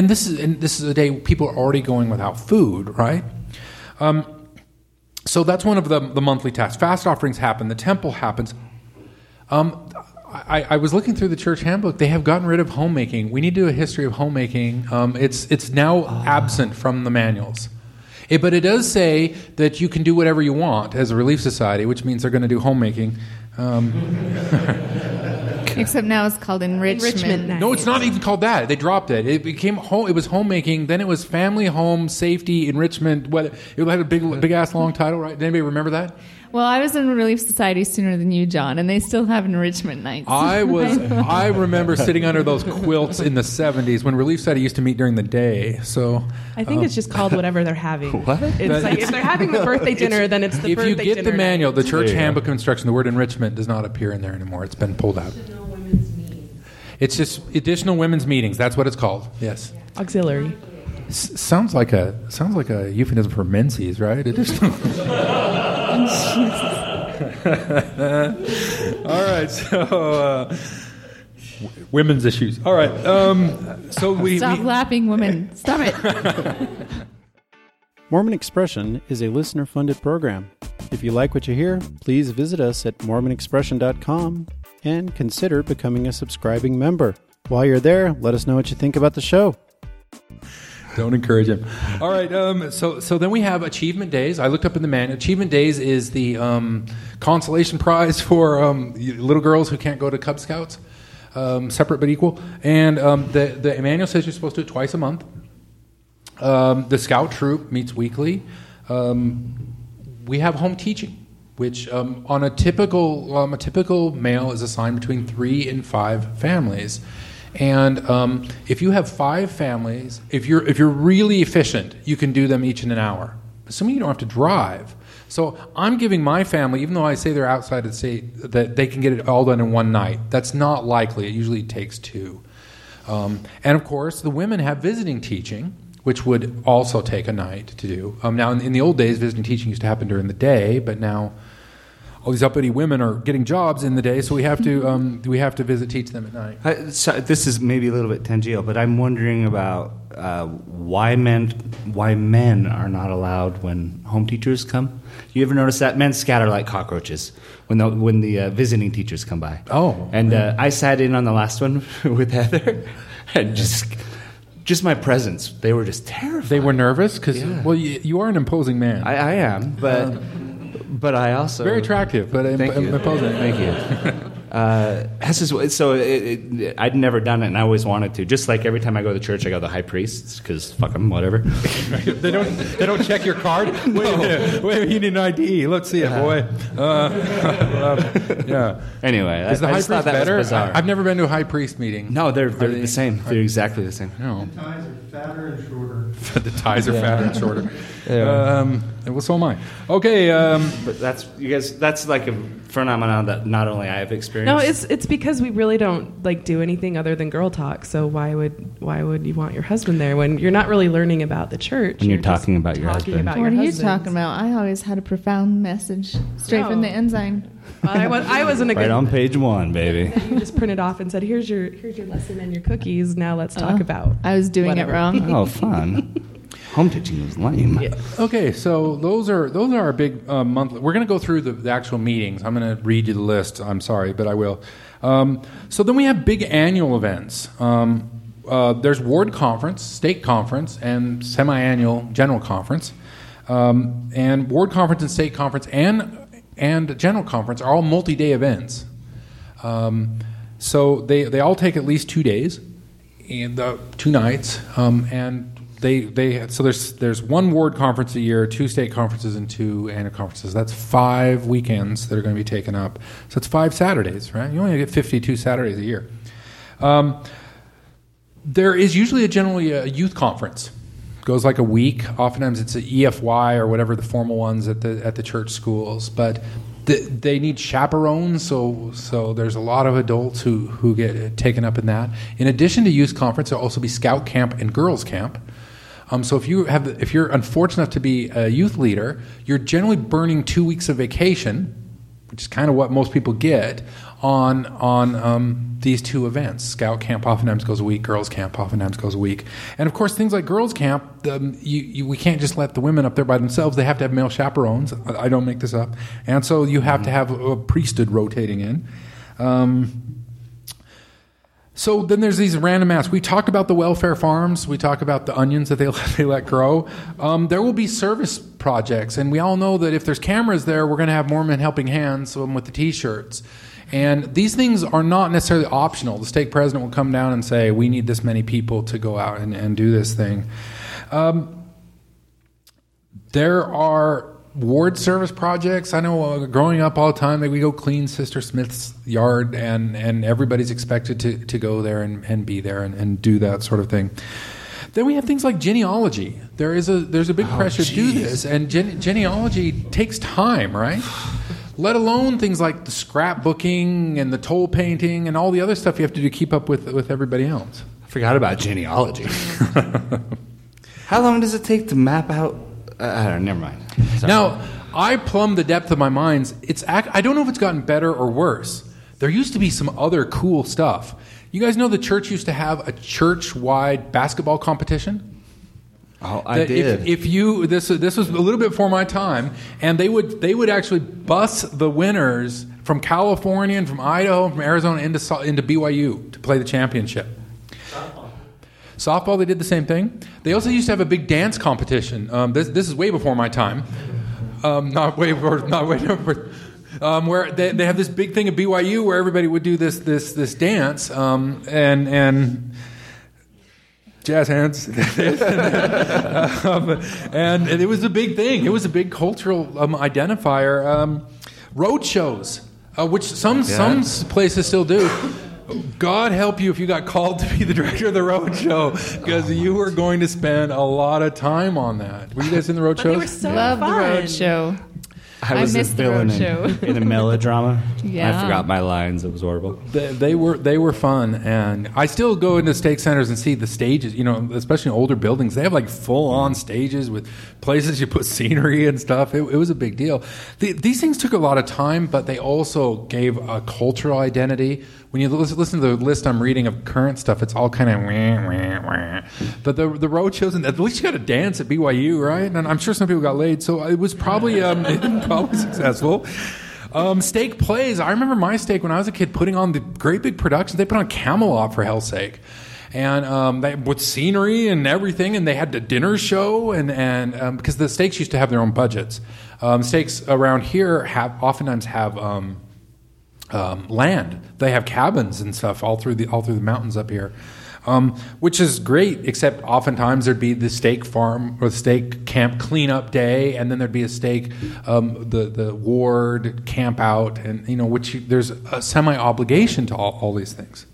this is a day people are already going without food, right? So that's one of the monthly tasks. Fast offerings happen. The temple happens. I was looking through the church handbook. They have gotten rid of homemaking. We need to do a history of homemaking. It's now absent from the manuals. But it does say that you can do whatever you want as a relief society, which means they're going to do homemaking. Except now it's called enrichment. No, it's not even called that. They dropped it. It became home. It was homemaking. Then it was family, home, safety, enrichment. What? It had a big ass long title, right? Did anybody remember that? Well, I was in Relief Society sooner than you, John, and they still have enrichment nights. I remember sitting under those quilts in the 70s when Relief Society used to meet during the day. So I think it's just called whatever they're having. What? It's like if they're having the birthday dinner, then it's the birthday dinner. If you get the manual, the church handbook of instruction, the word enrichment does not appear in there anymore. It's been pulled out. Additional women's meetings. It's just additional women's meetings. That's what it's called. Yes. Auxiliary. Sounds like a euphemism for menses, right? Additional. All right, so women's issues. All right, so we stop laughing, women. Stop it. Mormon Expression is a listener-funded program. If you like what you hear, please visit us at MormonExpression.com and consider becoming a subscribing member. While you're there, let us know what you think about the show. Don't encourage him. All right. So then we have Achievement Days. I looked up in the man. Achievement Days is the consolation prize for little girls who can't go to Cub Scouts. Separate but equal. And the manual says you're supposed to do it twice a month. The Scout troop meets weekly. We have home teaching, which on a typical male is assigned between 3 and 5 families. And if you have 5 families, if you're really efficient, you can do them each in an hour, assuming you don't have to drive. So I'm giving my family, even though I say they're outside of the state, that they can get it all done in one night. That's not likely. It usually takes 2. And of course, the women have visiting teaching, which would also take a night to do. Now, in the old days, visiting teaching used to happen during the day, but now all these uppity women are getting jobs in the day, so we have to teach them at night. So this is maybe a little bit tangential, but I'm wondering about why men are not allowed when home teachers come. You ever notice that men scatter like cockroaches when the visiting teachers come by? Oh, and I sat in on the last one with Heather, and just my presence, they were just terrified. They were nervous because you are an imposing man. I am, but. But I also... Very attractive, but imposing. Thank you. I'd never done it, and I always wanted to. Just like every time I go to church, I go to the high priests, because fuck them, whatever. They don't check your card? No. Wait, you need an ID. Let's see it, boy. Yeah. Anyway, is the high priest better? I've never been to a high priest meeting. No, they're the same. They're exactly the same. No. The ties are fatter and shorter. The ties are fatter and shorter. Yeah. Well, so am I. Okay. But that's, you guys, that's like a phenomenon that not only I have experienced. No, it's because we really don't like do anything other than girl talk. So why would you want your husband there when you're not really learning about the church? When you're talking about your husband. What are you talking about? I always had a profound message straight from the ensign. I wasn't a good... Right on page 1, baby. You just printed off and said, here's your lesson and your cookies. Now let's talk about... I was doing whatever. It wrong. Oh, fun. Home teaching was lame. Yeah. Okay, so those are our big monthly. We're going to go through the actual meetings. I'm going to read you the list. I'm sorry, but I will. So then we have big annual events. There's ward conference, state conference, and semi-annual general conference. And ward conference and state conference and general conference are all multi-day events. So they all take at least 2 days and 2 nights, and so there's one ward conference a year, 2 state conferences, and 2 annual conferences. That's 5 weekends that are going to be taken up. So it's 5 Saturdays, right? You only get 52 Saturdays a year. There is usually generally a youth conference. It goes like a week. Oftentimes it's an EFY or whatever the formal ones at the church schools, but they need chaperones, so there's a lot of adults who get taken up in that. In addition to youth conference, there'll also be scout camp and girls camp. So if you're unfortunate enough to be a youth leader, you're generally burning 2 weeks of vacation, which is kind of what most people get, on these 2 events. Scout camp oftentimes goes a week. Girls camp oftentimes goes a week. And, of course, things like girls camp, we can't just let the women up there by themselves. They have to have male chaperones. I don't make this up. And so you have to have a priesthood rotating in. So then there's these random asks. We talk about the welfare farms. We talk about the onions that they let grow. There will be service projects, and we all know that if there's cameras there, we're going to have Mormon helping hands with the T-shirts. And these things are not necessarily optional. The state president will come down and say, we need this many people to go out and do this thing. There are ward service projects. I know growing up all the time, we go clean Sister Smith's yard, and everybody's expected to go there and be there and do that sort of thing. Then we have things like genealogy. There's a big pressure to do this, and genealogy takes time, right? Let alone things like the scrapbooking and the toll painting and all the other stuff you have to do to keep up with everybody else. I forgot about genealogy. How long does it take to map out? Never mind. Sorry. Now, I plumb the depth of my minds. I don't know if it's gotten better or worse. There used to be some other cool stuff. You guys know the church used to have a church-wide basketball competition? Oh, I did. This was a little bit before my time, and they would actually bus the winners from California and from Idaho, from Arizona into BYU to play the championship. Softball, they did the same thing. They also used to have a big dance competition. This is way before my time. Where they have this big thing at BYU where everybody would do this dance and jazz hands, and it was a big thing. It was a big cultural identifier. Road shows, which some places still do. God help you if you got called to be the director of the road show, because you were going to spend a lot of time on that. Were you guys in the road shows? They were so fun. The road show. I was a villain in a melodrama. Yeah. I forgot my lines. It was horrible. They were fun, and I still go into stake centers and see the stages. You know, especially in older buildings, they have like full on stages with places you put scenery and stuff. It was a big deal. These things took a lot of time, but they also gave a cultural identity. When you listen to the list I'm reading of current stuff, it's all kind of wah. But the road shows, and at least you got to dance at BYU, right? And I'm sure some people got laid, so it was probably probably successful. Stake plays. I remember my stake when I was a kid putting on the great big productions. They put on Camelot, for hell's sake. And with scenery and everything, and they had the dinner show, and because the stakes used to have their own budgets. Stakes around here oftentimes have... land. They have cabins and stuff all through the mountains up here, which is great. Except oftentimes there'd be the stake farm or stake camp cleanup day, and then there'd be a stake the ward camp out, and there's a semi obligation to all these things.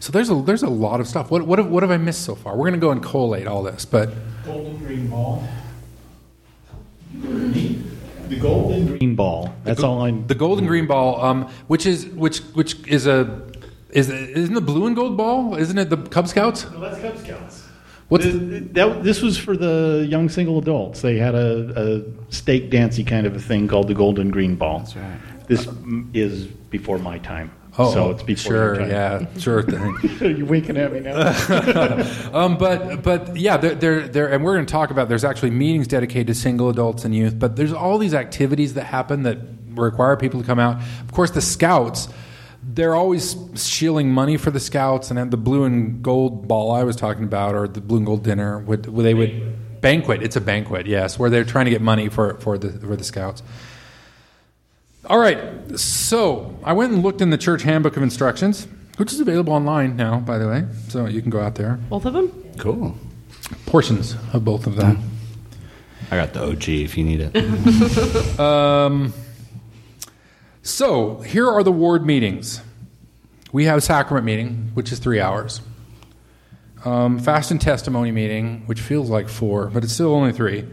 So there's a lot of stuff. What have I missed so far? We're gonna go and collate all this, but Golden Green Ball. The Golden Green Ball. That's all I. The Golden Green Ball, isn't the blue and gold ball? Isn't it the Cub Scouts? No, that's Cub Scouts. This was for the young single adults. They had a stake dancey kind of a thing called the Golden Green Ball. That's right. This is before my time. Oh, so it's before your time. Yeah, sure thing. You're winking at me now. But and we're going to talk about. There's actually meetings dedicated to single adults and youth. But there's all these activities that happen that require people to come out. Of course, the Scouts. They're always shilling money for the Scouts, and the blue and gold ball I was talking about, or the blue and gold dinner, would banquet. It's a banquet, yes, where they're trying to get money for the Scouts. All right, so I went and looked in the Church Handbook of Instructions, which is available online now, by the way, so you can go out there. Both of them? Cool. Portions of both of them. I got the OG if you need it. So here are the ward meetings. We have sacrament meeting, which is 3 hours. Fast and testimony meeting, which feels like 4, but it's still only 3.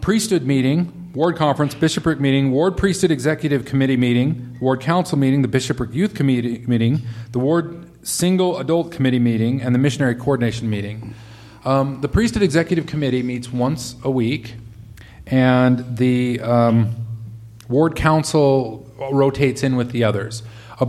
Priesthood meeting. Ward Conference, Bishopric Meeting, Ward Priesthood Executive Committee Meeting, Ward Council Meeting, the Bishopric Youth Committee Meeting, the Ward Single Adult Committee Meeting, and the Missionary Coordination Meeting. The Priesthood Executive Committee meets once a week, and the Ward Council rotates in with the others. A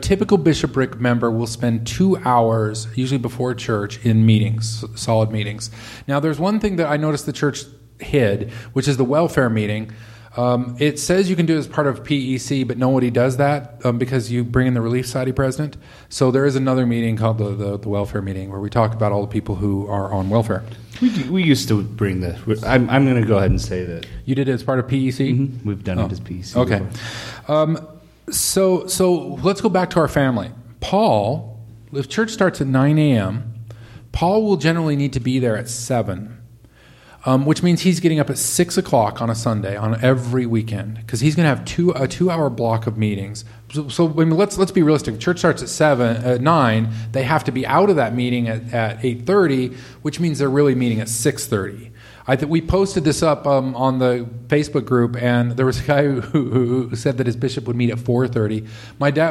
typical bishopric member will spend 2 hours, usually before church, in meetings, solid meetings. Now, there's one thing that I noticed the church hid, which is the welfare meeting. It says you can do it as part of PEC, but nobody does that because you bring in the Relief Society president. So there is another meeting called the welfare meeting where we talk about all the people who are on welfare. We used to bring the... I'm going to go ahead and say that. You did it as part of PEC? Mm-hmm. We've done it as PEC. Okay. So let's go back to our family. Paul, if church starts at 9 a.m., Paul will generally need to be there at 7 which means he's getting up at 6 o'clock on a Sunday on every weekend because he's going to have a 2-hour block of meetings. So I mean, let's be realistic. Church starts at 9. They have to be out of that meeting at 8:30, which means they're really meeting at 6:30. We posted this up on the Facebook group, and there was a guy who said that his bishop would meet at 4:30.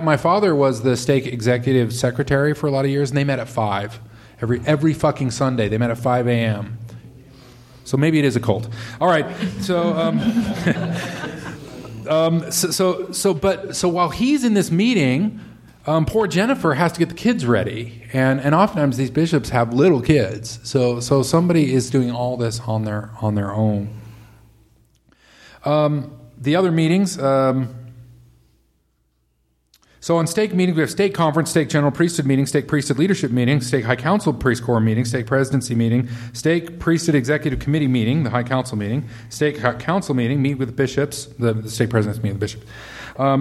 My father was the stake executive secretary for a lot of years, and they met at 5. Every fucking Sunday, they met at 5 a.m., so maybe it is a cult. All right. So while he's in this meeting, poor Jennifer has to get the kids ready, and oftentimes these bishops have little kids. So somebody is doing all this on their own. The other meetings. So on stake meetings, we have stake conference, stake general priesthood meeting, stake priesthood leadership meeting, stake high council priest corps meeting, stake presidency meeting, stake priesthood executive committee meeting, the high council meeting, stake high council meeting, meet with bishops, the stake presidents meet with bishops.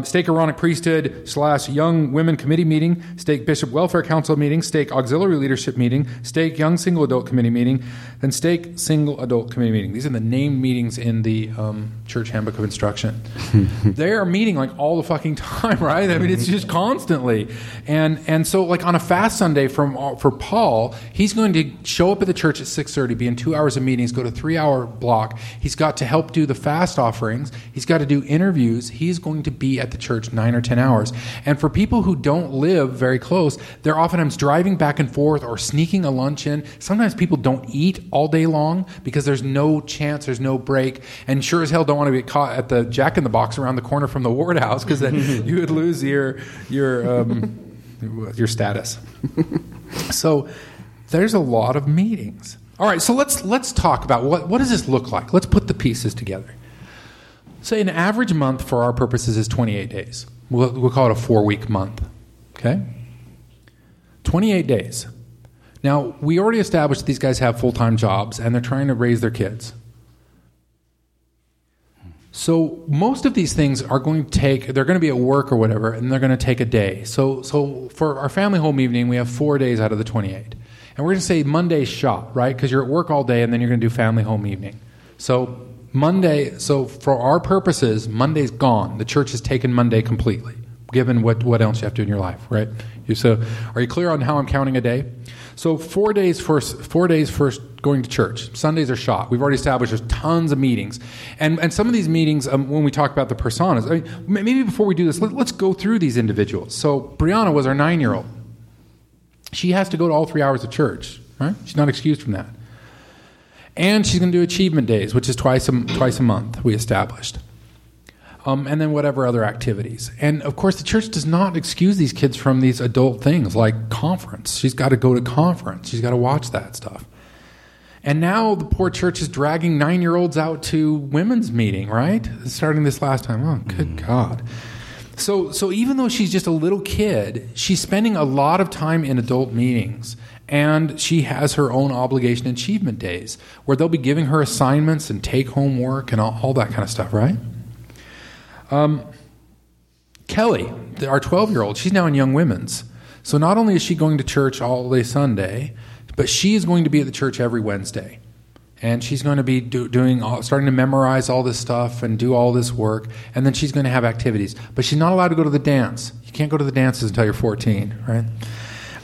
Stake Aaronic Priesthood / Young Women Committee Meeting, Stake Bishop Welfare Council Meeting, Stake Auxiliary Leadership Meeting, Stake Young Single Adult Committee Meeting, and Stake Single Adult Committee Meeting. These are the named meetings in the Church Handbook of Instruction. They are meeting like all the fucking time, right? I mean, it's just constantly. And so like on a fast Sunday for Paul, he's going to show up at the church at 6:30, be in 2 hours of meetings, go to 3-hour block. He's got to help do the fast offerings. He's got to do interviews. He's going to be at the church 9 or 10 hours. And for people who don't live very close, they're oftentimes driving back and forth or sneaking a lunch in. Sometimes people don't eat all day long because there's no chance, there's no break, and sure as hell don't want to get caught at the Jack in the Box around the corner from the Ward House, because then you would lose your status. So there's a lot of meetings. All right, so let's talk about what does this look like? Let's put the pieces together. So an average month for our purposes is 28 days. We'll call it a 4-week month. Okay? 28 days. Now, we already established that these guys have full-time jobs, and they're trying to raise their kids. So most of these things are going to take, they're going to be at work or whatever, and they're going to take a day. So for our family home evening, we have 4 days out of the 28. And we're going to say Monday's shot, right? Because you're at work all day, and then you're going to do family home evening. So Monday, so for our purposes, Monday's gone. The church has taken Monday completely, given what else you have to do in your life, right? So are you clear on how I'm counting a day? So 4 days first going to church. Sundays are shot. We've already established there's tons of meetings. And some of these meetings, when we talk about the personas, I mean, maybe before we do this, let's go through these individuals. So Brianna was our 9-year-old. She has to go to all 3 hours of church, right? She's not excused from that. And she's going to do achievement days, which is twice a month, we established. And then whatever other activities. And, of course, the church does not excuse these kids from these adult things like conference. She's got to go to conference. She's got to watch that stuff. And now the poor church is dragging 9-year-olds out to women's meeting, right? Starting this last time. Oh, good God. So even though she's just a little kid, she's spending a lot of time in adult meetings. And she has her own obligation achievement days where they'll be giving her assignments and take home work and all that kind of stuff, right? Kelly, our 12-year-old, she's now in Young Women's. So not only is she going to church all day Sunday, but she is going to be at the church every Wednesday. And she's going to be starting to memorize all this stuff and do all this work. And then she's going to have activities. But she's not allowed to go to the dance. You can't go to the dances until you're 14, right?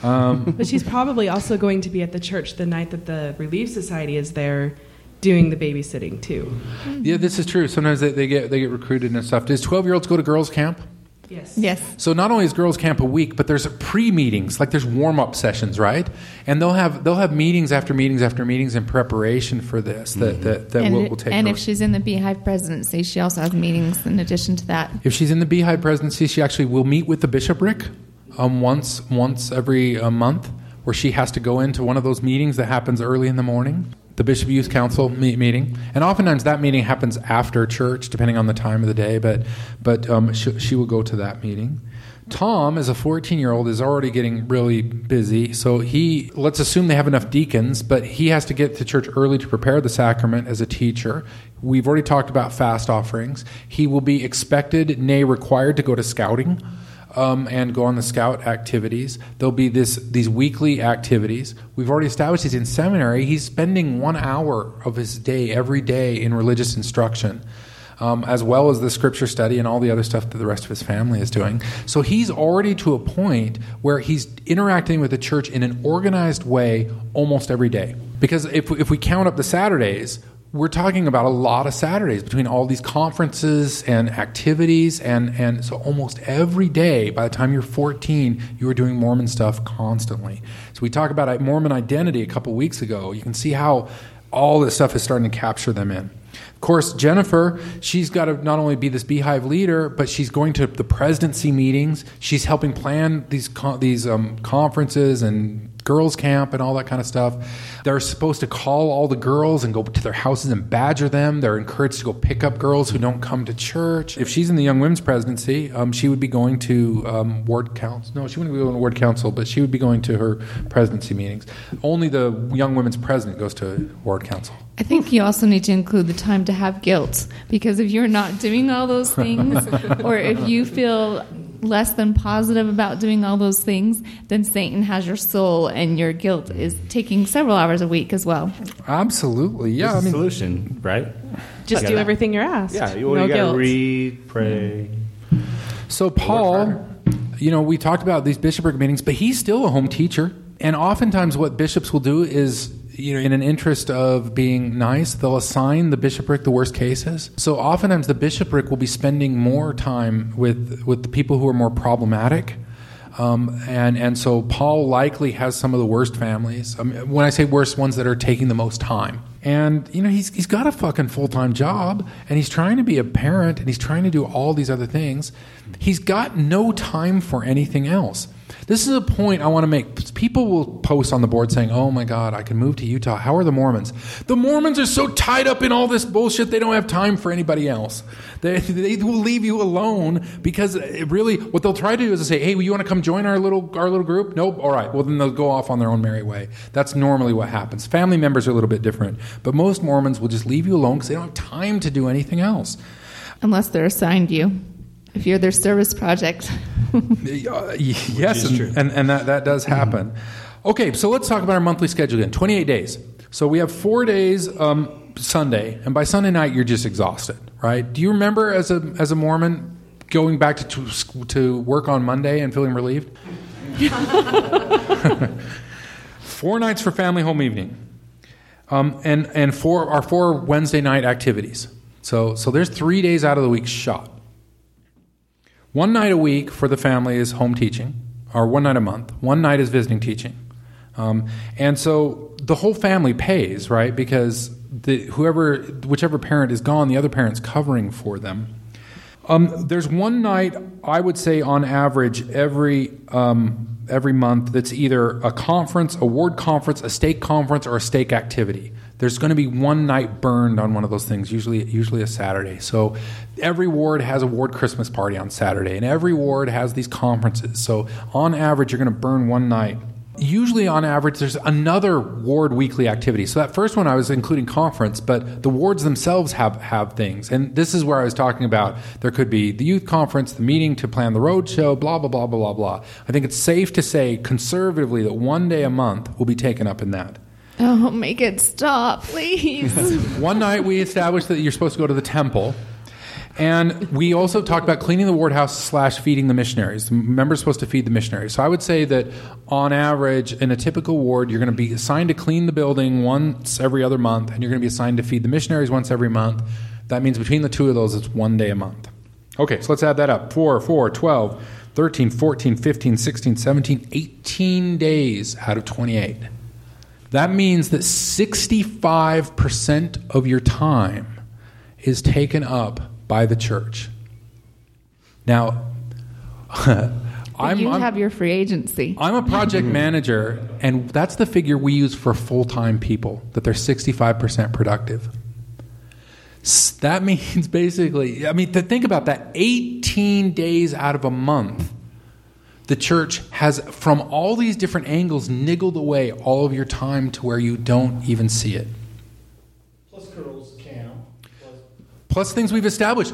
But she's probably also going to be at the church the night that the Relief Society is there doing the babysitting too. Yeah, this is true. Sometimes they get recruited and stuff. Does 12-year-olds go to girls' camp? Yes. Yes. So not only is girls' camp a week, but there's pre-meetings, like there's warm-up sessions, right? And they'll have meetings after meetings after meetings in preparation for this that will take. And her. If she's in the Beehive Presidency, she also has meetings in addition to that. If she's in the Beehive Presidency, she actually will meet with the bishopric. Once every month, where she has to go into one of those meetings that happens early in the morning, the Bishop Youth Council meeting, and oftentimes that meeting happens after church, depending on the time of the day. But she will go to that meeting. Tom, as a 14-year-old, is already getting really busy. So let's assume they have enough deacons, but he has to get to church early to prepare the sacrament as a teacher. We've already talked about fast offerings. He will be expected, nay, required, to go to scouting. And go on the scout activities. There'll be these weekly activities. We've already established he's in seminary. He's spending 1 hour of his day every day in religious instruction, as well as the scripture study and all the other stuff that the rest of his family is doing. So he's already to a point where he's interacting with the church in an organized way almost every day. Because if we count up the Saturdays, we're talking about a lot of Saturdays between all these conferences and activities. And so almost every day, by the time you're 14, you are doing Mormon stuff constantly. So we talked about Mormon identity a couple weeks ago. You can see how all this stuff is starting to capture them in. course, Jennifer, she's got to not only be this Beehive leader, but she's going to the presidency meetings. She's helping plan these conferences and girls' camp and all that kind of stuff. They're supposed to call all the girls and go to their houses and badger them. They're encouraged to go pick up girls who don't come to church. If she's in the Young Women's Presidency, she would be going to ward council. No, she wouldn't be going to ward council, but she would be going to her presidency meetings. Only the Young Women's President goes to ward council. I think you also need to include the time to have guilt, because if you're not doing all those things or if you feel less than positive about doing all those things, then Satan has your soul, and your guilt is taking several hours a week as well. Absolutely, yeah. There's a solution, right? Just do everything you're asked. Yeah, you got to read, pray. Yeah. So Paul, we talked about these bishopric meetings, but he's still a home teacher, and oftentimes what bishops will do is, in an interest of being nice, they'll assign the bishopric the worst cases. So oftentimes the bishopric will be spending more time with the people who are more problematic. And so Paul likely has some of the worst families. I mean, when I say worst, ones that are taking the most time. And, he's got a fucking full-time job, and he's trying to be a parent, and he's trying to do all these other things. He's got no time for anything else. This is a point I want to make. People will post on the board saying, oh my God, I can move to Utah. How are the Mormons? The Mormons are so tied up in all this bullshit, they don't have time for anybody else. They will leave you alone, because really what they'll try to do is to say, hey, well, you want to come join our little group? Nope. All right. Well, then they'll go off on their own merry way. That's normally what happens. Family members are a little bit different. But most Mormons will just leave you alone because they don't have time to do anything else. Unless they're assigned you. If you're their service project. Yes, and that does happen. Mm-hmm. Okay, so let's talk about our monthly schedule again. 28 days. So we have 4 days Sunday, and by Sunday night you're just exhausted, right? Do you remember as a Mormon going back to work on Monday and feeling relieved? 4 nights for family home evening, and four Wednesday night activities. So there's 3 days out of the week shot. 1 night a week for the family is home teaching, or 1 night a month. 1 night is visiting teaching. And so the whole family pays, right? Because whichever parent is gone, the other parent's covering for them. There's 1 night, I would say, on average, every month that's either a conference, a ward conference, a stake conference, or a stake activity. There's going to be 1 night burned on one of those things, usually a Saturday. So every ward has a ward Christmas party on Saturday, and every ward has these conferences. So on average, you're going to burn 1 night. Usually on average, there's another ward weekly activity. So that first one I was including conference, but the wards themselves have things. And this is where I was talking about there could be the youth conference, the meeting to plan the road show, blah, blah, blah, blah, blah. I think it's safe to say conservatively that 1 day a month will be taken up in that. Oh, make it stop, please. 1 night we established that you're supposed to go to the temple. And we also talked about cleaning the ward house / feeding the missionaries. The members are supposed to feed the missionaries. So I would say that on average, in a typical ward, you're going to be assigned to clean the building once every other month, and you're going to be assigned to feed the missionaries once every month. That means between the two of those, it's 1 day a month. Okay, so let's add that up. 4, 12, 13, 14, 15, 16, 17, 18 days out of 28. That means that 65% of your time is taken up by the church. Now, you have your free agency. I'm a project manager, and that's the figure we use for full-time people, that they're 65% productive. That means basically, to think about that, 18 days out of a month, the church has, from all these different angles, niggled away all of your time to where you don't even see it. Plus curls, cam. Plus things we've established,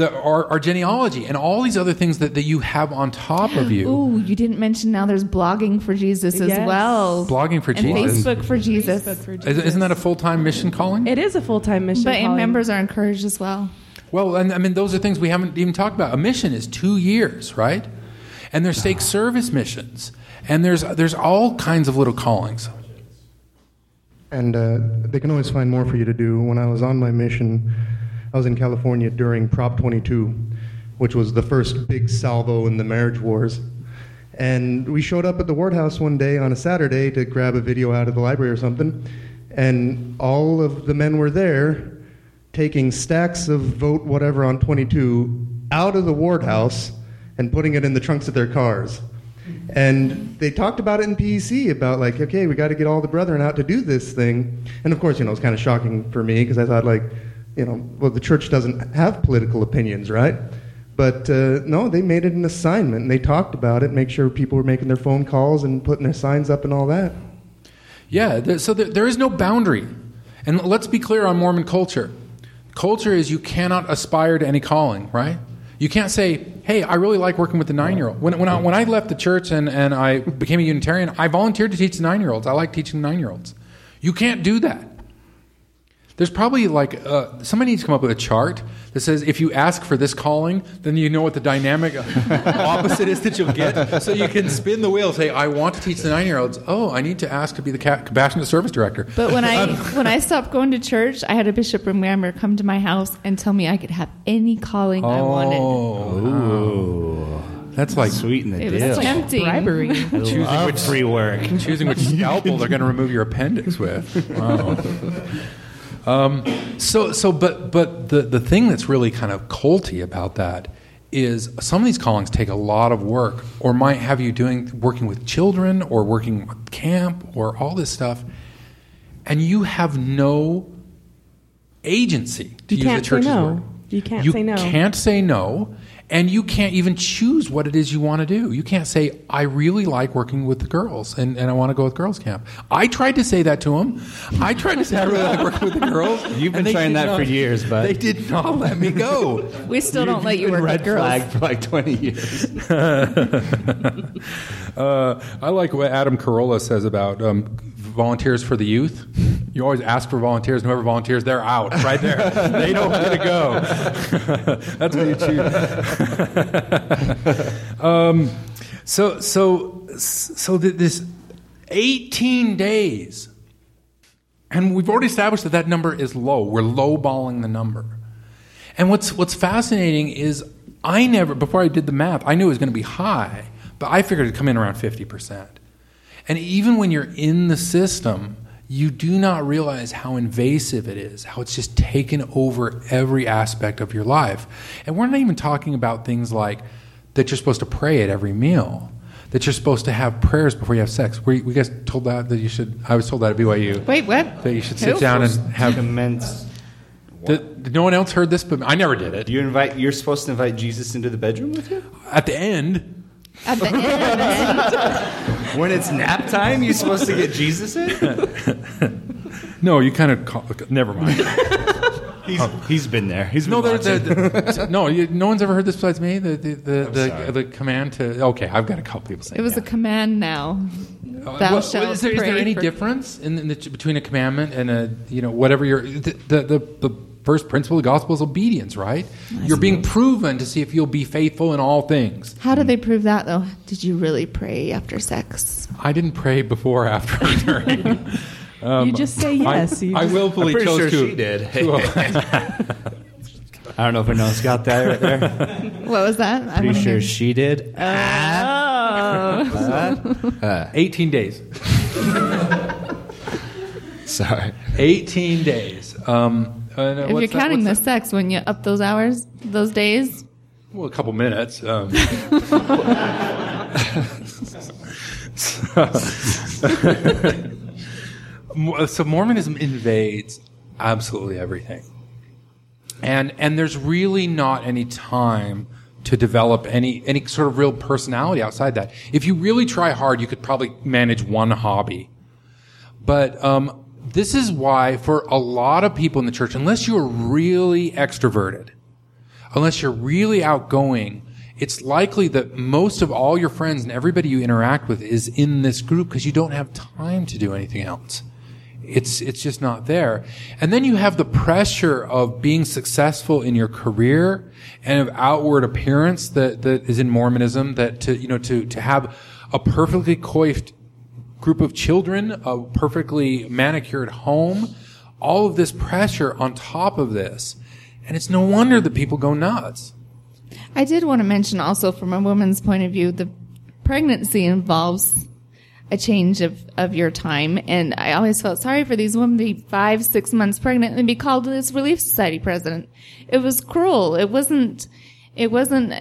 our genealogy, and all these other things that you have on top of you. Ooh, you didn't mention now there's blogging for Jesus as well. Blogging for Jesus. And Facebook for Jesus. Isn't that a full-time mission calling? It is a full-time mission calling. But members are encouraged as well. Well, and those are things we haven't even talked about. A mission is 2 years, right? And there's stake service missions, and there's all kinds of little callings. And they can always find more for you to do. When I was on my mission, I was in California during Prop 22, which was the first big salvo in the marriage wars. And we showed up at the ward house one day on a Saturday to grab a video out of the library or something, and all of the men were there, taking stacks of vote whatever on 22 out of the ward house and putting it in the trunks of their cars. And they talked about it in PEC, about like, okay, we got to get all the brethren out to do this thing. And of course, you know, it was kind of shocking for me because I thought like, you know, well, the church doesn't have political opinions, right? But no, they made it an assignment and they talked about it, make sure people were making their phone calls and putting their signs up and all that. Yeah, so there is no boundary. And let's be clear on Mormon culture. Culture is you cannot aspire to any calling, right? You can't say, hey, I really like working with the 9-year-old. When I left the church and I became a Unitarian, I volunteered to teach the 9-year-olds. I like teaching the 9-year-olds. You can't do that. There's probably like, somebody needs to come up with a chart that says if you ask for this calling, then you know what the dynamic opposite is that you'll get. So you can spin the wheel and say, I want to teach the 9-year-olds. Oh, I need to ask to be the compassionate service director. But when I stopped going to church, I had a bishop and rammer come to my house and tell me I could have any calling I wanted. Oh. That's like sweeten the deal. It's like bribery. Choosing which free work. Choosing which scalpel they're going to remove your appendix with. Wow. But the thing that's really kind of culty about that is some of these callings take a lot of work, or might have you working with children, or working with camp, or all this stuff, and you have no agency to use the church's word. You can't say no. You can't say no, and you can't even choose what it is you want to do. You can't say, I really like working with the girls, and I want to go with girls' camp. I tried to say that to them. I tried to say I really like working with the girls. You've been trying that for years, but... They did not let me go. We still don't let you work with girls. Red flag for like 20 years. I like what Adam Carolla says about... volunteers for the youth. You always ask for volunteers, and whoever volunteers, they're out right there. They don't get to go. That's what you choose. This 18 days, and we've already established that number is low. We're lowballing the number. And what's fascinating is I never, before I did the math, I knew it was going to be high, but I figured it'd come in around 50%. And even when you're in the system, you do not realize how invasive it is, how it's just taken over every aspect of your life. And we're not even talking about things like that you're supposed to pray at every meal, that you're supposed to have prayers before you have sex. We guys told that you should, I was told that at BYU. Wait, what? That you should sit down and have... Commence. No one else heard this, but I never did it. You're supposed to invite Jesus into the bedroom with you? At the end... At the end. When it's nap time, you're supposed to get Jesus in? No, you kind of... never mind. He's been there. He's been no one's ever heard this besides me? The command to... Okay, I've got a couple people saying it was a command now. Thou shalt pray. Is there any difference between a commandment and a... You know, whatever your... The first principle of the gospel is obedience, right? You're being proven to see if you'll be faithful in all things. How did they prove that, though? Did you really pray after sex? I didn't pray before or after during. You just say yes. I willfully chose sure to. She did. I don't know if anyone else got that right there. What was that? Pretty sure she did. Oh. 18 days. Sorry. 18 days. If you're counting the sex, when you up those hours, those days? Well, a couple minutes. So Mormonism invades absolutely everything. And there's really not any time to develop any sort of real personality outside that. If you really try hard, you could probably manage one hobby. But... this is why, for a lot of people in the church, unless you're really extroverted, unless you're really outgoing, it's likely that most of all your friends and everybody you interact with is in this group because you don't have time to do anything else. It's just not there. And then you have the pressure of being successful in your career and of outward appearance that is in Mormonism, that to have a perfectly coiffed group of children, a perfectly manicured home, all of this pressure on top of this. And it's no wonder that people go nuts. I did want to mention also, from a woman's point of view, the pregnancy involves a change of your time. And I always felt sorry for these women to be 5-6 months pregnant and be called to this Relief Society president. It was cruel. It wasn't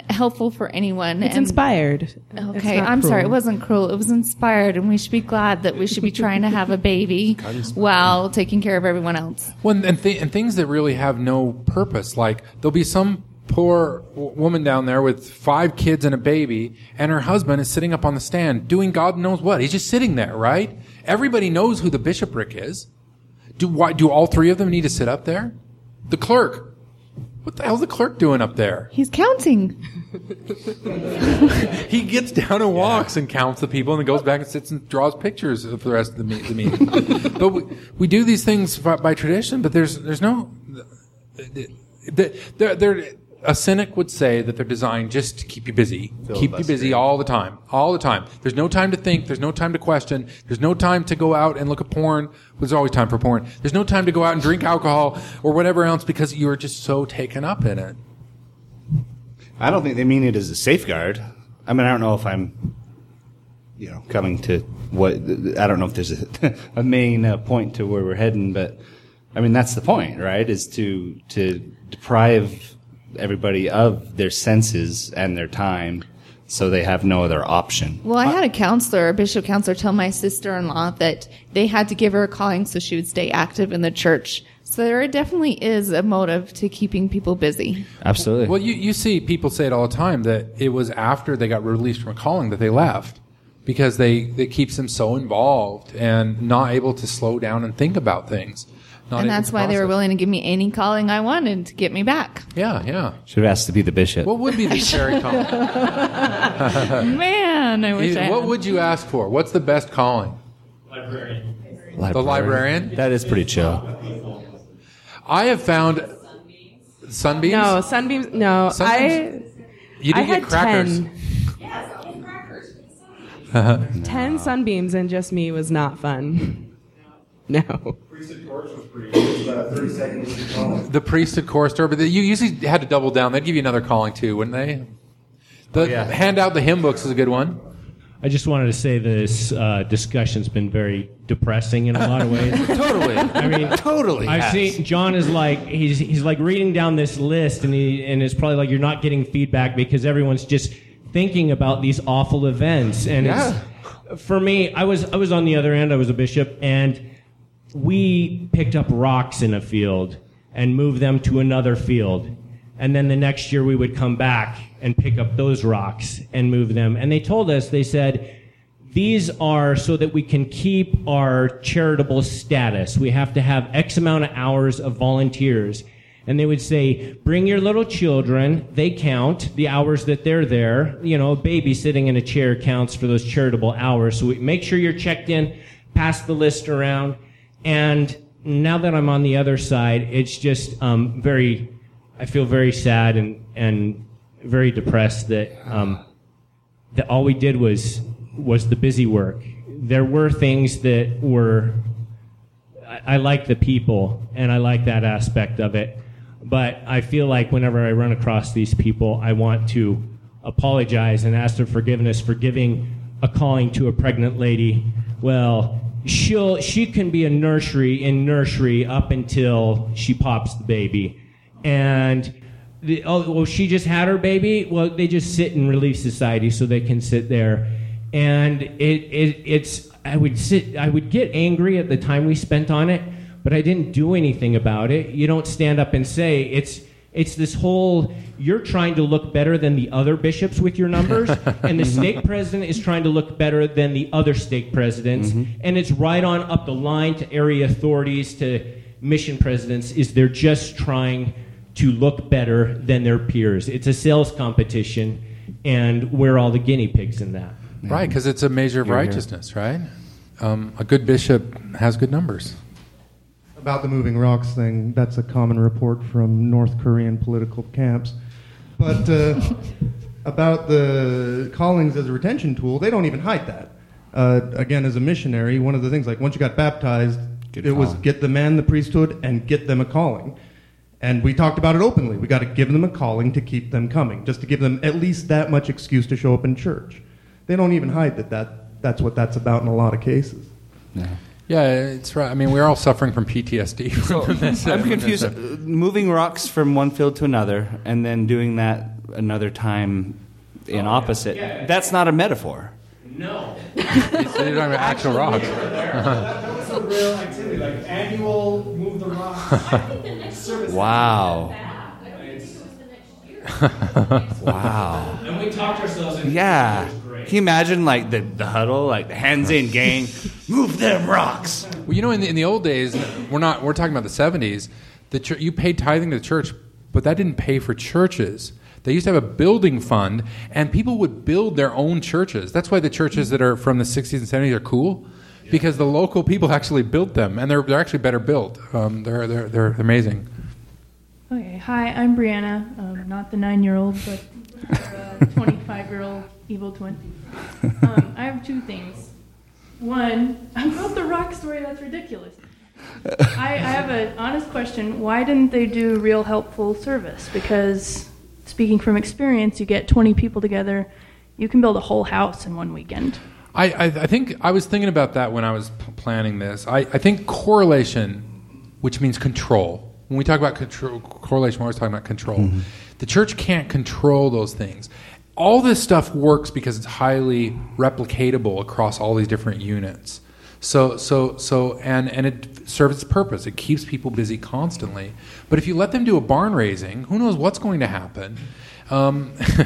helpful for anyone. It's inspired. Okay, I'm sorry. It wasn't cruel. It was inspired, and we should be glad that we should be trying to have a baby while taking care of everyone else. Well, and things that really have no purpose. Like, there'll be some poor woman down there with 5 kids and a baby, and her husband is sitting up on the stand doing God knows what. He's just sitting there, right? Everybody knows who the bishopric is. Do all three of them need to sit up there? The clerk. What the hell's the clerk doing up there? He's counting. He gets down and walks and counts the people and then goes back and sits and draws pictures for the rest of the meeting. But we do these things by tradition, but there's no... A cynic would say that they're designed just to keep you busy. Keep you busy all the time. All the time. There's no time to think. There's no time to question. There's no time to go out and look at porn. There's always time for porn. There's no time to go out and drink alcohol or whatever else because you're just so taken up in it. I don't think they mean it as a safeguard. I mean, I don't know if I'm, coming to what... I don't know if there's a main point to where we're heading, but, I mean, that's the point, right? Is to deprive everybody of their senses and their time, so they have no other option. Well, I had a bishop counselor, tell my sister-in-law that they had to give her a calling so she would stay active in the church. So there definitely is a motive to keeping people busy. Absolutely. Well, you see people say it all the time that it was after they got released from a calling that they left because it keeps them so involved and not able to slow down and think about things. And that's why they were willing to give me any calling I wanted to get me back. Yeah, yeah. Should have asked to be the bishop. What would be the cherry calling? Man, I wish I had. What would you ask for? What's the best calling? Librarian. The librarian? That is pretty chill. I have found... Sunbeams? No, sunbeams. No, sunbeams? You didn't get crackers. 10. Yes, I had crackers. 10 sunbeams and just me was not fun. No. Priesthood course was pretty good. It was about 30 seconds calling. The priesthood course, but you usually had to double down. They'd give you another calling too, wouldn't they? Hand out the hymn books is a good one. I just wanted to say this discussion's been very depressing in a lot of ways. Totally. I mean, totally. I've seen John is like he's like reading down this list, and it's probably like you're not getting feedback because everyone's just thinking about these awful events. And it's, for me, I was on the other end. I was a bishop and. We picked up rocks in a field and moved them to another field. And then the next year we would come back and pick up those rocks and move them. And they told us, they said, these are so that we can keep our charitable status. We have to have X amount of hours of volunteers. And they would say, bring your little children. They count the hours that they're there. A baby sitting in a chair counts for those charitable hours. So make sure you're checked in, pass the list around. And now that I'm on the other side, it's just I feel very sad and very depressed that all we did was the busy work. There were things that were, I like the people and I like that aspect of it, but I feel like whenever I run across these people, I want to apologize and ask their forgiveness for giving a calling to a pregnant lady. Well, she can be a nursery up until she pops the baby. And, she just had her baby? Well, they just sit in Relief Society so they can sit there. And it's I would get angry at the time we spent on it, but I didn't do anything about it. You don't stand up and say, it's this whole, you're trying to look better than the other bishops with your numbers, and the stake president is trying to look better than the other stake presidents, and it's right on up the line to area authorities, to mission presidents, is they're just trying to look better than their peers. It's a sales competition, and we're all the guinea pigs in that. Right, because it's a measure of righteousness, right? A good bishop has good numbers. About the moving rocks thing, that's a common report from North Korean political camps. But about the callings as a retention tool, they don't even hide that. Again, as a missionary, one of the things, like once you got baptized, was get the man the priesthood and get them a calling. And we talked about it openly. We got to give them a calling to keep them coming, just to give them at least that much excuse to show up in church. They don't even hide that that's what that's about in a lot of cases. Yeah. Yeah, it's right. I mean, we're all suffering from PTSD. So, I'm confused. Moving rocks from one field to another and then doing that another time in opposite, that's not a metaphor. No. You're talking about actual rocks. That was a real activity, like annual move the rocks service. Wow. Wow. And we talked ourselves into it. Can you imagine, like, the huddle, like, the hands in gang, move them rocks? Well, you know, in the old days, we're talking about the 70s, you paid tithing to the church, but that didn't pay for churches. They used to have a building fund, and people would build their own churches. That's why the churches that are from the 60s and 70s are cool, because the local people actually built them, and they're actually better built. They're amazing. Okay, hi, I'm Brianna, not the 9-year-old, but the 25-year-old. Evil twin. I have two things. One, about the rock story, that's ridiculous. I have an honest question. Why didn't they do real helpful service? Because, speaking from experience, you get 20 people together, you can build a whole house in one weekend. I think I was thinking about that when I was planning this. I think correlation, which means control. When we talk about correlation, we're always talking about control. Mm-hmm. The church can't control those things. All this stuff works because it's highly replicatable across all these different units. So, and it serves its purpose. It keeps people busy constantly. But if you let them do a barn raising, who knows what's going to happen? Barns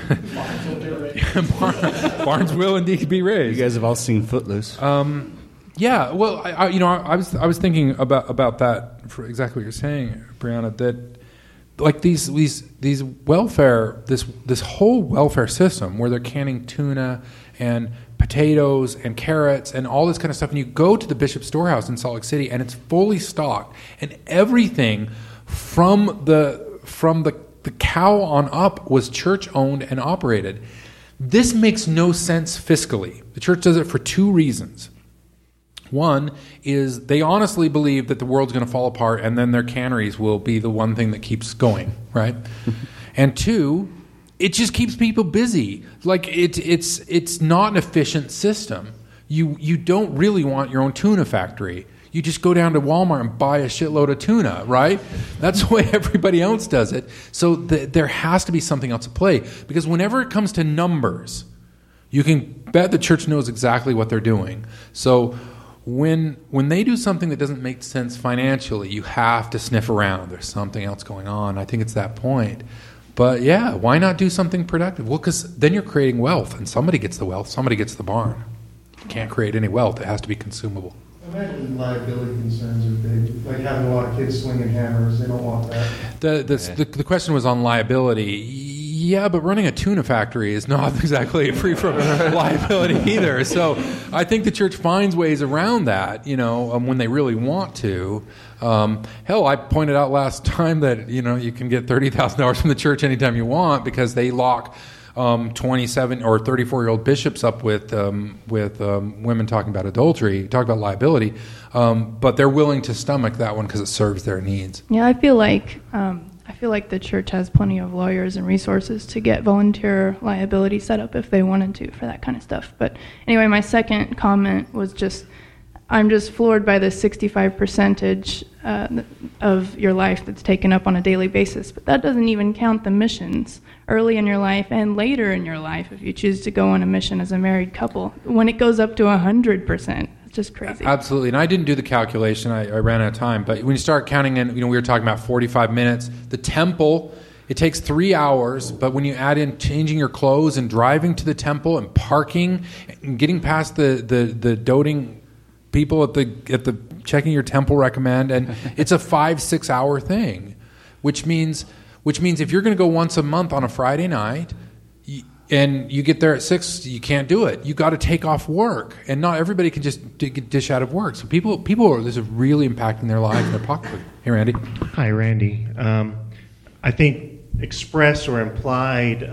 will be raised. Barns will indeed be raised. You guys have all seen Footloose. Yeah. Well, I was thinking about that for exactly what you're saying, Brianna. That. Like these welfare, this whole welfare system where they're canning tuna and potatoes and carrots and all this kind of stuff, and you go to the Bishop's Storehouse in Salt Lake City and it's fully stocked, and everything from the cow on up was church owned and operated. This makes no sense fiscally. The church does it for two reasons. One is they honestly believe that the world's going to fall apart and then their canneries will be the one thing that keeps going, right? And two, it just keeps people busy. Like it's not an efficient system. You don't really want your own tuna factory. You just go down to Walmart and buy a shitload of tuna, right? That's the way everybody else does it. So there has to be something else at play, because whenever it comes to numbers, you can bet the church knows exactly what they're doing. So when they do something that doesn't make sense financially, you have to sniff around. There's something else going on. I think it's that point. But yeah, why not do something productive? Well, because then you're creating wealth, and somebody gets the wealth, somebody gets the barn. You can't create any wealth. It has to be consumable. I imagine liability concerns are big. Like having a lot of kids swinging hammers, they don't want that. The question was on liability. Yeah, but running a tuna factory is not exactly free from liability either. So I think the church finds ways around that, when they really want to. Hell, I pointed out last time that, you can get $30,000 from the church anytime you want, because they lock 27 or 34-year-old bishops up with women talking about adultery, talking about liability. But they're willing to stomach that one because it serves their needs. Yeah, I feel like the church has plenty of lawyers and resources to get volunteer liability set up if they wanted to for that kind of stuff. But anyway, my second comment was I'm just floored by the 65% of your life that's taken up on a daily basis. But that doesn't even count the missions early in your life and later in your life if you choose to go on a mission as a married couple. When it goes up to 100%. Just crazy. Absolutely. And I didn't do the calculation. I ran out of time. But when you start counting in, we were talking about 45 minutes. The temple, it takes 3 hours. But when you add in changing your clothes and driving to the temple and parking and getting past the doting people at the checking your temple recommend, and it's a 5-6 hour thing, which means if you're going to go once a month on a Friday night, and you get there at 6, you can't do it. You got to take off work, and not everybody can just dish out of work. So this is really impacting their lives and their pocketbook. Hey, Randy. Hi, Randy. I think express or implied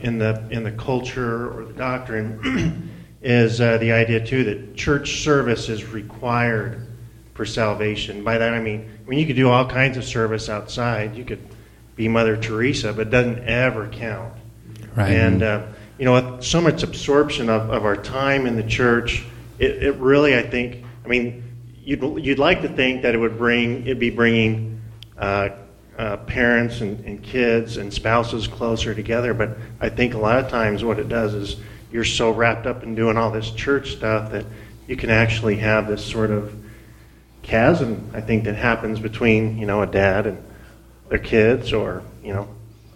in the culture or the doctrine is the idea too that church service is required for salvation. By that I mean you could do all kinds of service outside. You could be Mother Teresa, but it doesn't ever count. Right. And you know, so much absorption of our time in the church. It really, I think, I mean, you'd like to think that it'd be bringing parents and kids and spouses closer together, but I think a lot of times what it does is you're so wrapped up in doing all this church stuff that you can actually have this sort of chasm, I think, that happens between, you know, a dad and their kids, or, you know,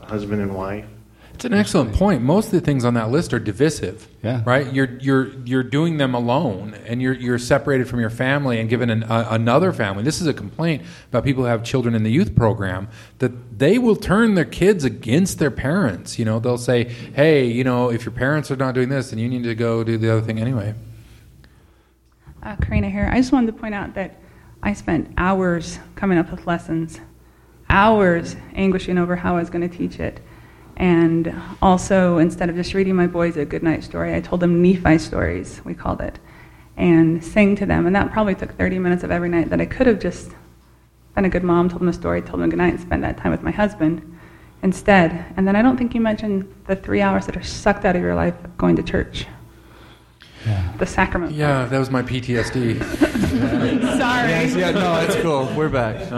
a husband and wife. It's an excellent point. Most of the things on that list are divisive, yeah. Right? You're doing them alone, and you're separated from your family and given another family. This is a complaint about people who have children in the youth program, that they will turn their kids against their parents. You know, they'll say, "Hey, you know, if your parents are not doing this, then you need to go do the other thing anyway." Karina here. I just wanted to point out that I spent hours coming up with lessons, hours anguishing over how I was going to teach it. And also, instead of just reading my boys a goodnight story, I told them Nephi stories, we called it, and sang to them. And that probably took 30 minutes of every night that I could have just been a good mom, told them a story, told them goodnight, and spent that time with my husband instead. And then I don't think you mentioned the 3 hours that are sucked out of your life going to church. Yeah. The sacrament. Yeah, part. That was my PTSD. Sorry. Yes, yeah, no, it's cool. We're back.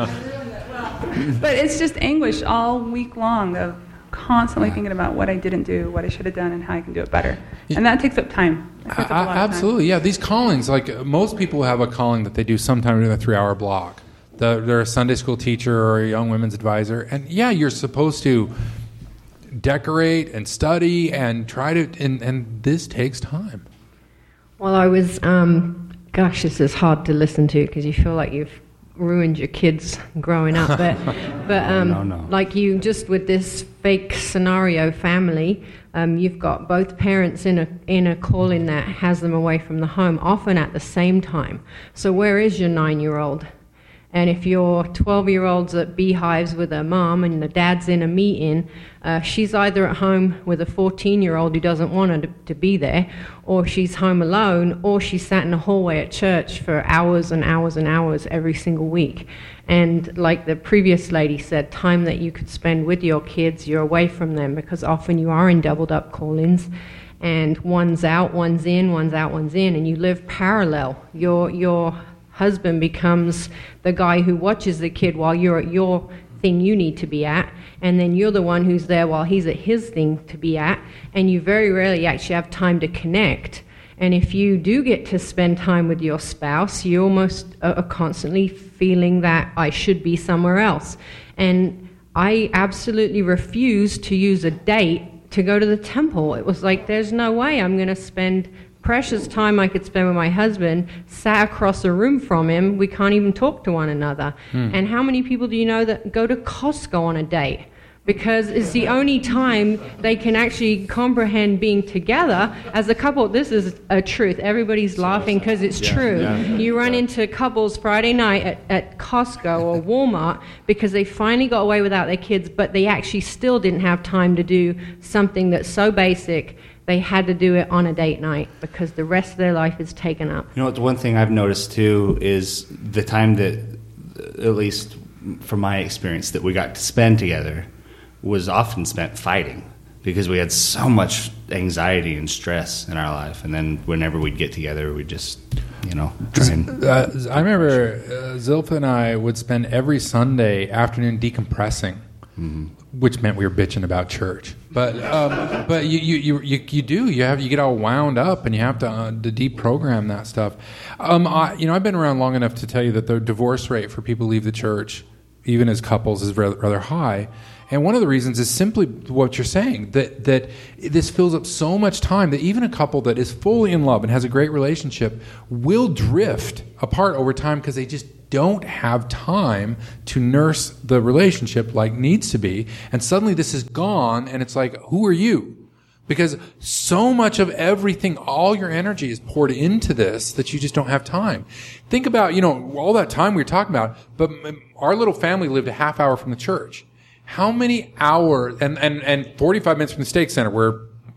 But it's just anguish all week long of constantly thinking about what I didn't do, what I should have done, and how I can do it better. And that takes up time. Absolutely, yeah. These callings, like most people have a calling that they do sometime during a 3-hour block. They're a Sunday school teacher or a young women's advisor. And yeah, you're supposed to decorate and study and try to, and this takes time. Well, I was, gosh, this is hard to listen to because you feel like you've ruined your kids growing up, but like you just with this fake scenario family, you've got both parents in a calling that has them away from the home, often at the same time. So where is your 9-year-old? And if your 12-year-old's at Beehives with her mom and the dad's in a meeting, she's either at home with a 14-year-old who doesn't want her to be there, or she's home alone, or she's sat in the hallway at church for hours and hours and hours every single week. And like the previous lady said, time that you could spend with your kids, you're away from them because often you are in doubled-up call-ins. And one's out, one's in, one's out, one's in, and you live parallel. Your husband becomes the guy who watches the kid while you're at your thing you need to be at, and then you're the one who's there while he's at his thing to be at, and you very rarely actually have time to connect. And if you do get to spend time with your spouse, you almost are constantly feeling that I should be somewhere else. And I absolutely refused to use a date to go to the temple. It was like, there's no way I'm going to spend precious time I could spend with my husband, sat across a room from him, we can't even talk to one another. And how many people do you know that go to Costco on a date? Because it's the only time they can actually comprehend being together as a couple. This is a truth. Everybody's laughing because it's true. Yeah. You run into couples Friday night at Costco or Walmart because they finally got away without their kids, but they actually still didn't have time to do something that's so basic. They had to do it on a date night because the rest of their life is taken up. You know, the one thing I've noticed, too, is the time that, at least from my experience, that we got to spend together was often spent fighting because we had so much anxiety and stress in our life. And then whenever we'd get together, we'd just, you know, try and... I remember Zilpha and I would spend every Sunday afternoon decompressing. Mm-hmm. Which meant we were bitching about church, but you get all wound up, and you have to deprogram that stuff. I've been around long enough to tell you that the divorce rate for people who leave the church, even as couples, is rather high. And one of the reasons is simply what you're saying, that this fills up so much time that even a couple that is fully in love and has a great relationship will drift apart over time because they just don't have time to nurse the relationship like needs to be, and suddenly this is gone, and it's like, who are you? Because so much of everything, all your energy is poured into this that you just don't have time. Think about, you know, all that time we were talking about, but our little family lived a half hour from the church. How many hours, and 45 minutes from the stake center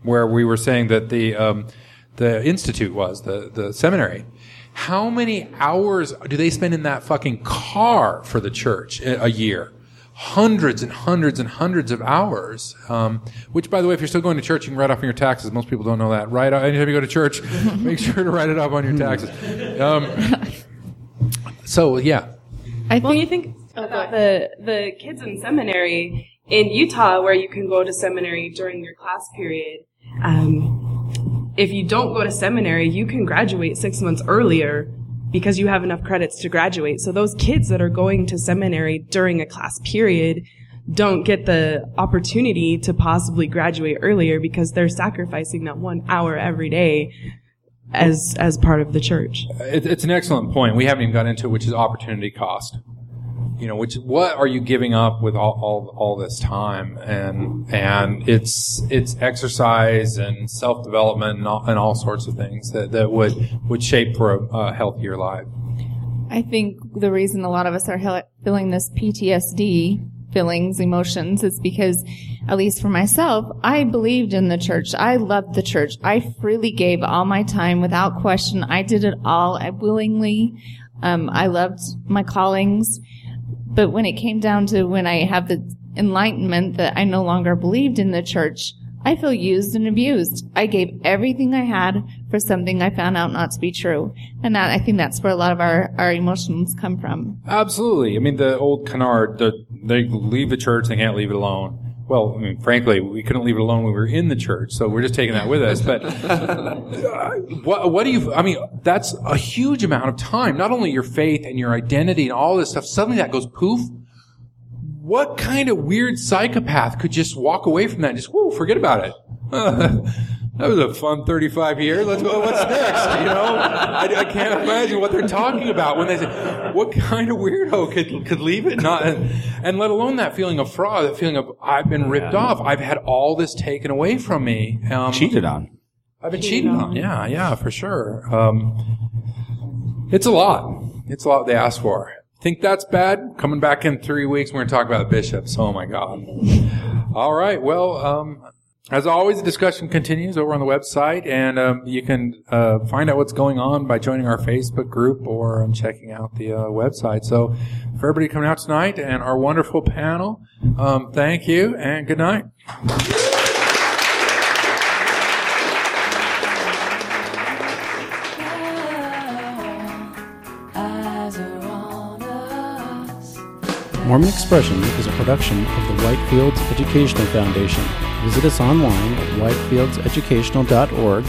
where we were saying that the institute was, the seminary, how many hours do they spend in that fucking car for the church a year? hundreds and hundreds and hundreds of hours, which, by the way, if you're still going to church, you can write off on your taxes. Most people don't know that. Right? Anytime you go to church, make sure to write it off on your taxes. So, yeah. When you think about the kids in seminary in Utah, where you can go to seminary during your class period, if you don't go to seminary, you can graduate 6 months earlier because you have enough credits to graduate. So those kids that are going to seminary during a class period don't get the opportunity to possibly graduate earlier because they're sacrificing that 1 hour every day as part of the church. It's an excellent point. We haven't even gotten into it, which is opportunity cost. You know, which what are you giving up with all this time and it's exercise and self development and all sorts of things that would shape for a healthier life. I think the reason a lot of us are feeling this PTSD feelings, emotions, is because, at least for myself, I believed in the church. I loved the church. I freely gave all my time without question. I did it all willingly. I loved my callings. But when it came down to when I have the enlightenment that I no longer believed in the church, I feel used and abused. I gave everything I had for something I found out not to be true. And that, I think that's where a lot of our emotions come from. Absolutely. I mean, the old canard, they leave the church, they can't leave it alone. Well, I mean, frankly, we couldn't leave it alone when we were in the church, so we're just taking that with us. But what do you? I mean, that's a huge amount of time. Not only your faith and your identity and all this stuff. Suddenly, that goes poof. What kind of weird psychopath could just walk away from that? And just forget about it. That was a fun 35 years. Let's go. What's next? You know, I can't imagine what they're talking about when they say, "What kind of weirdo could leave it?" Not, and let alone that feeling of fraud, that feeling of I've been ripped off. I've had all this taken away from me. Cheated on. I've been cheated on. Yeah, for sure. It's a lot. It's a lot they ask for. Think that's bad? Coming back in 3 weeks, we're going to talk about the bishops. Oh my God. All right. Well. As always, the discussion continues over on the website, and you can find out what's going on by joining our Facebook group or checking out the website. So for everybody coming out tonight and our wonderful panel, thank you and good night. Mormon Expression is a production of the Whitefields Educational Foundation. Visit us online at whitefieldseducational.org.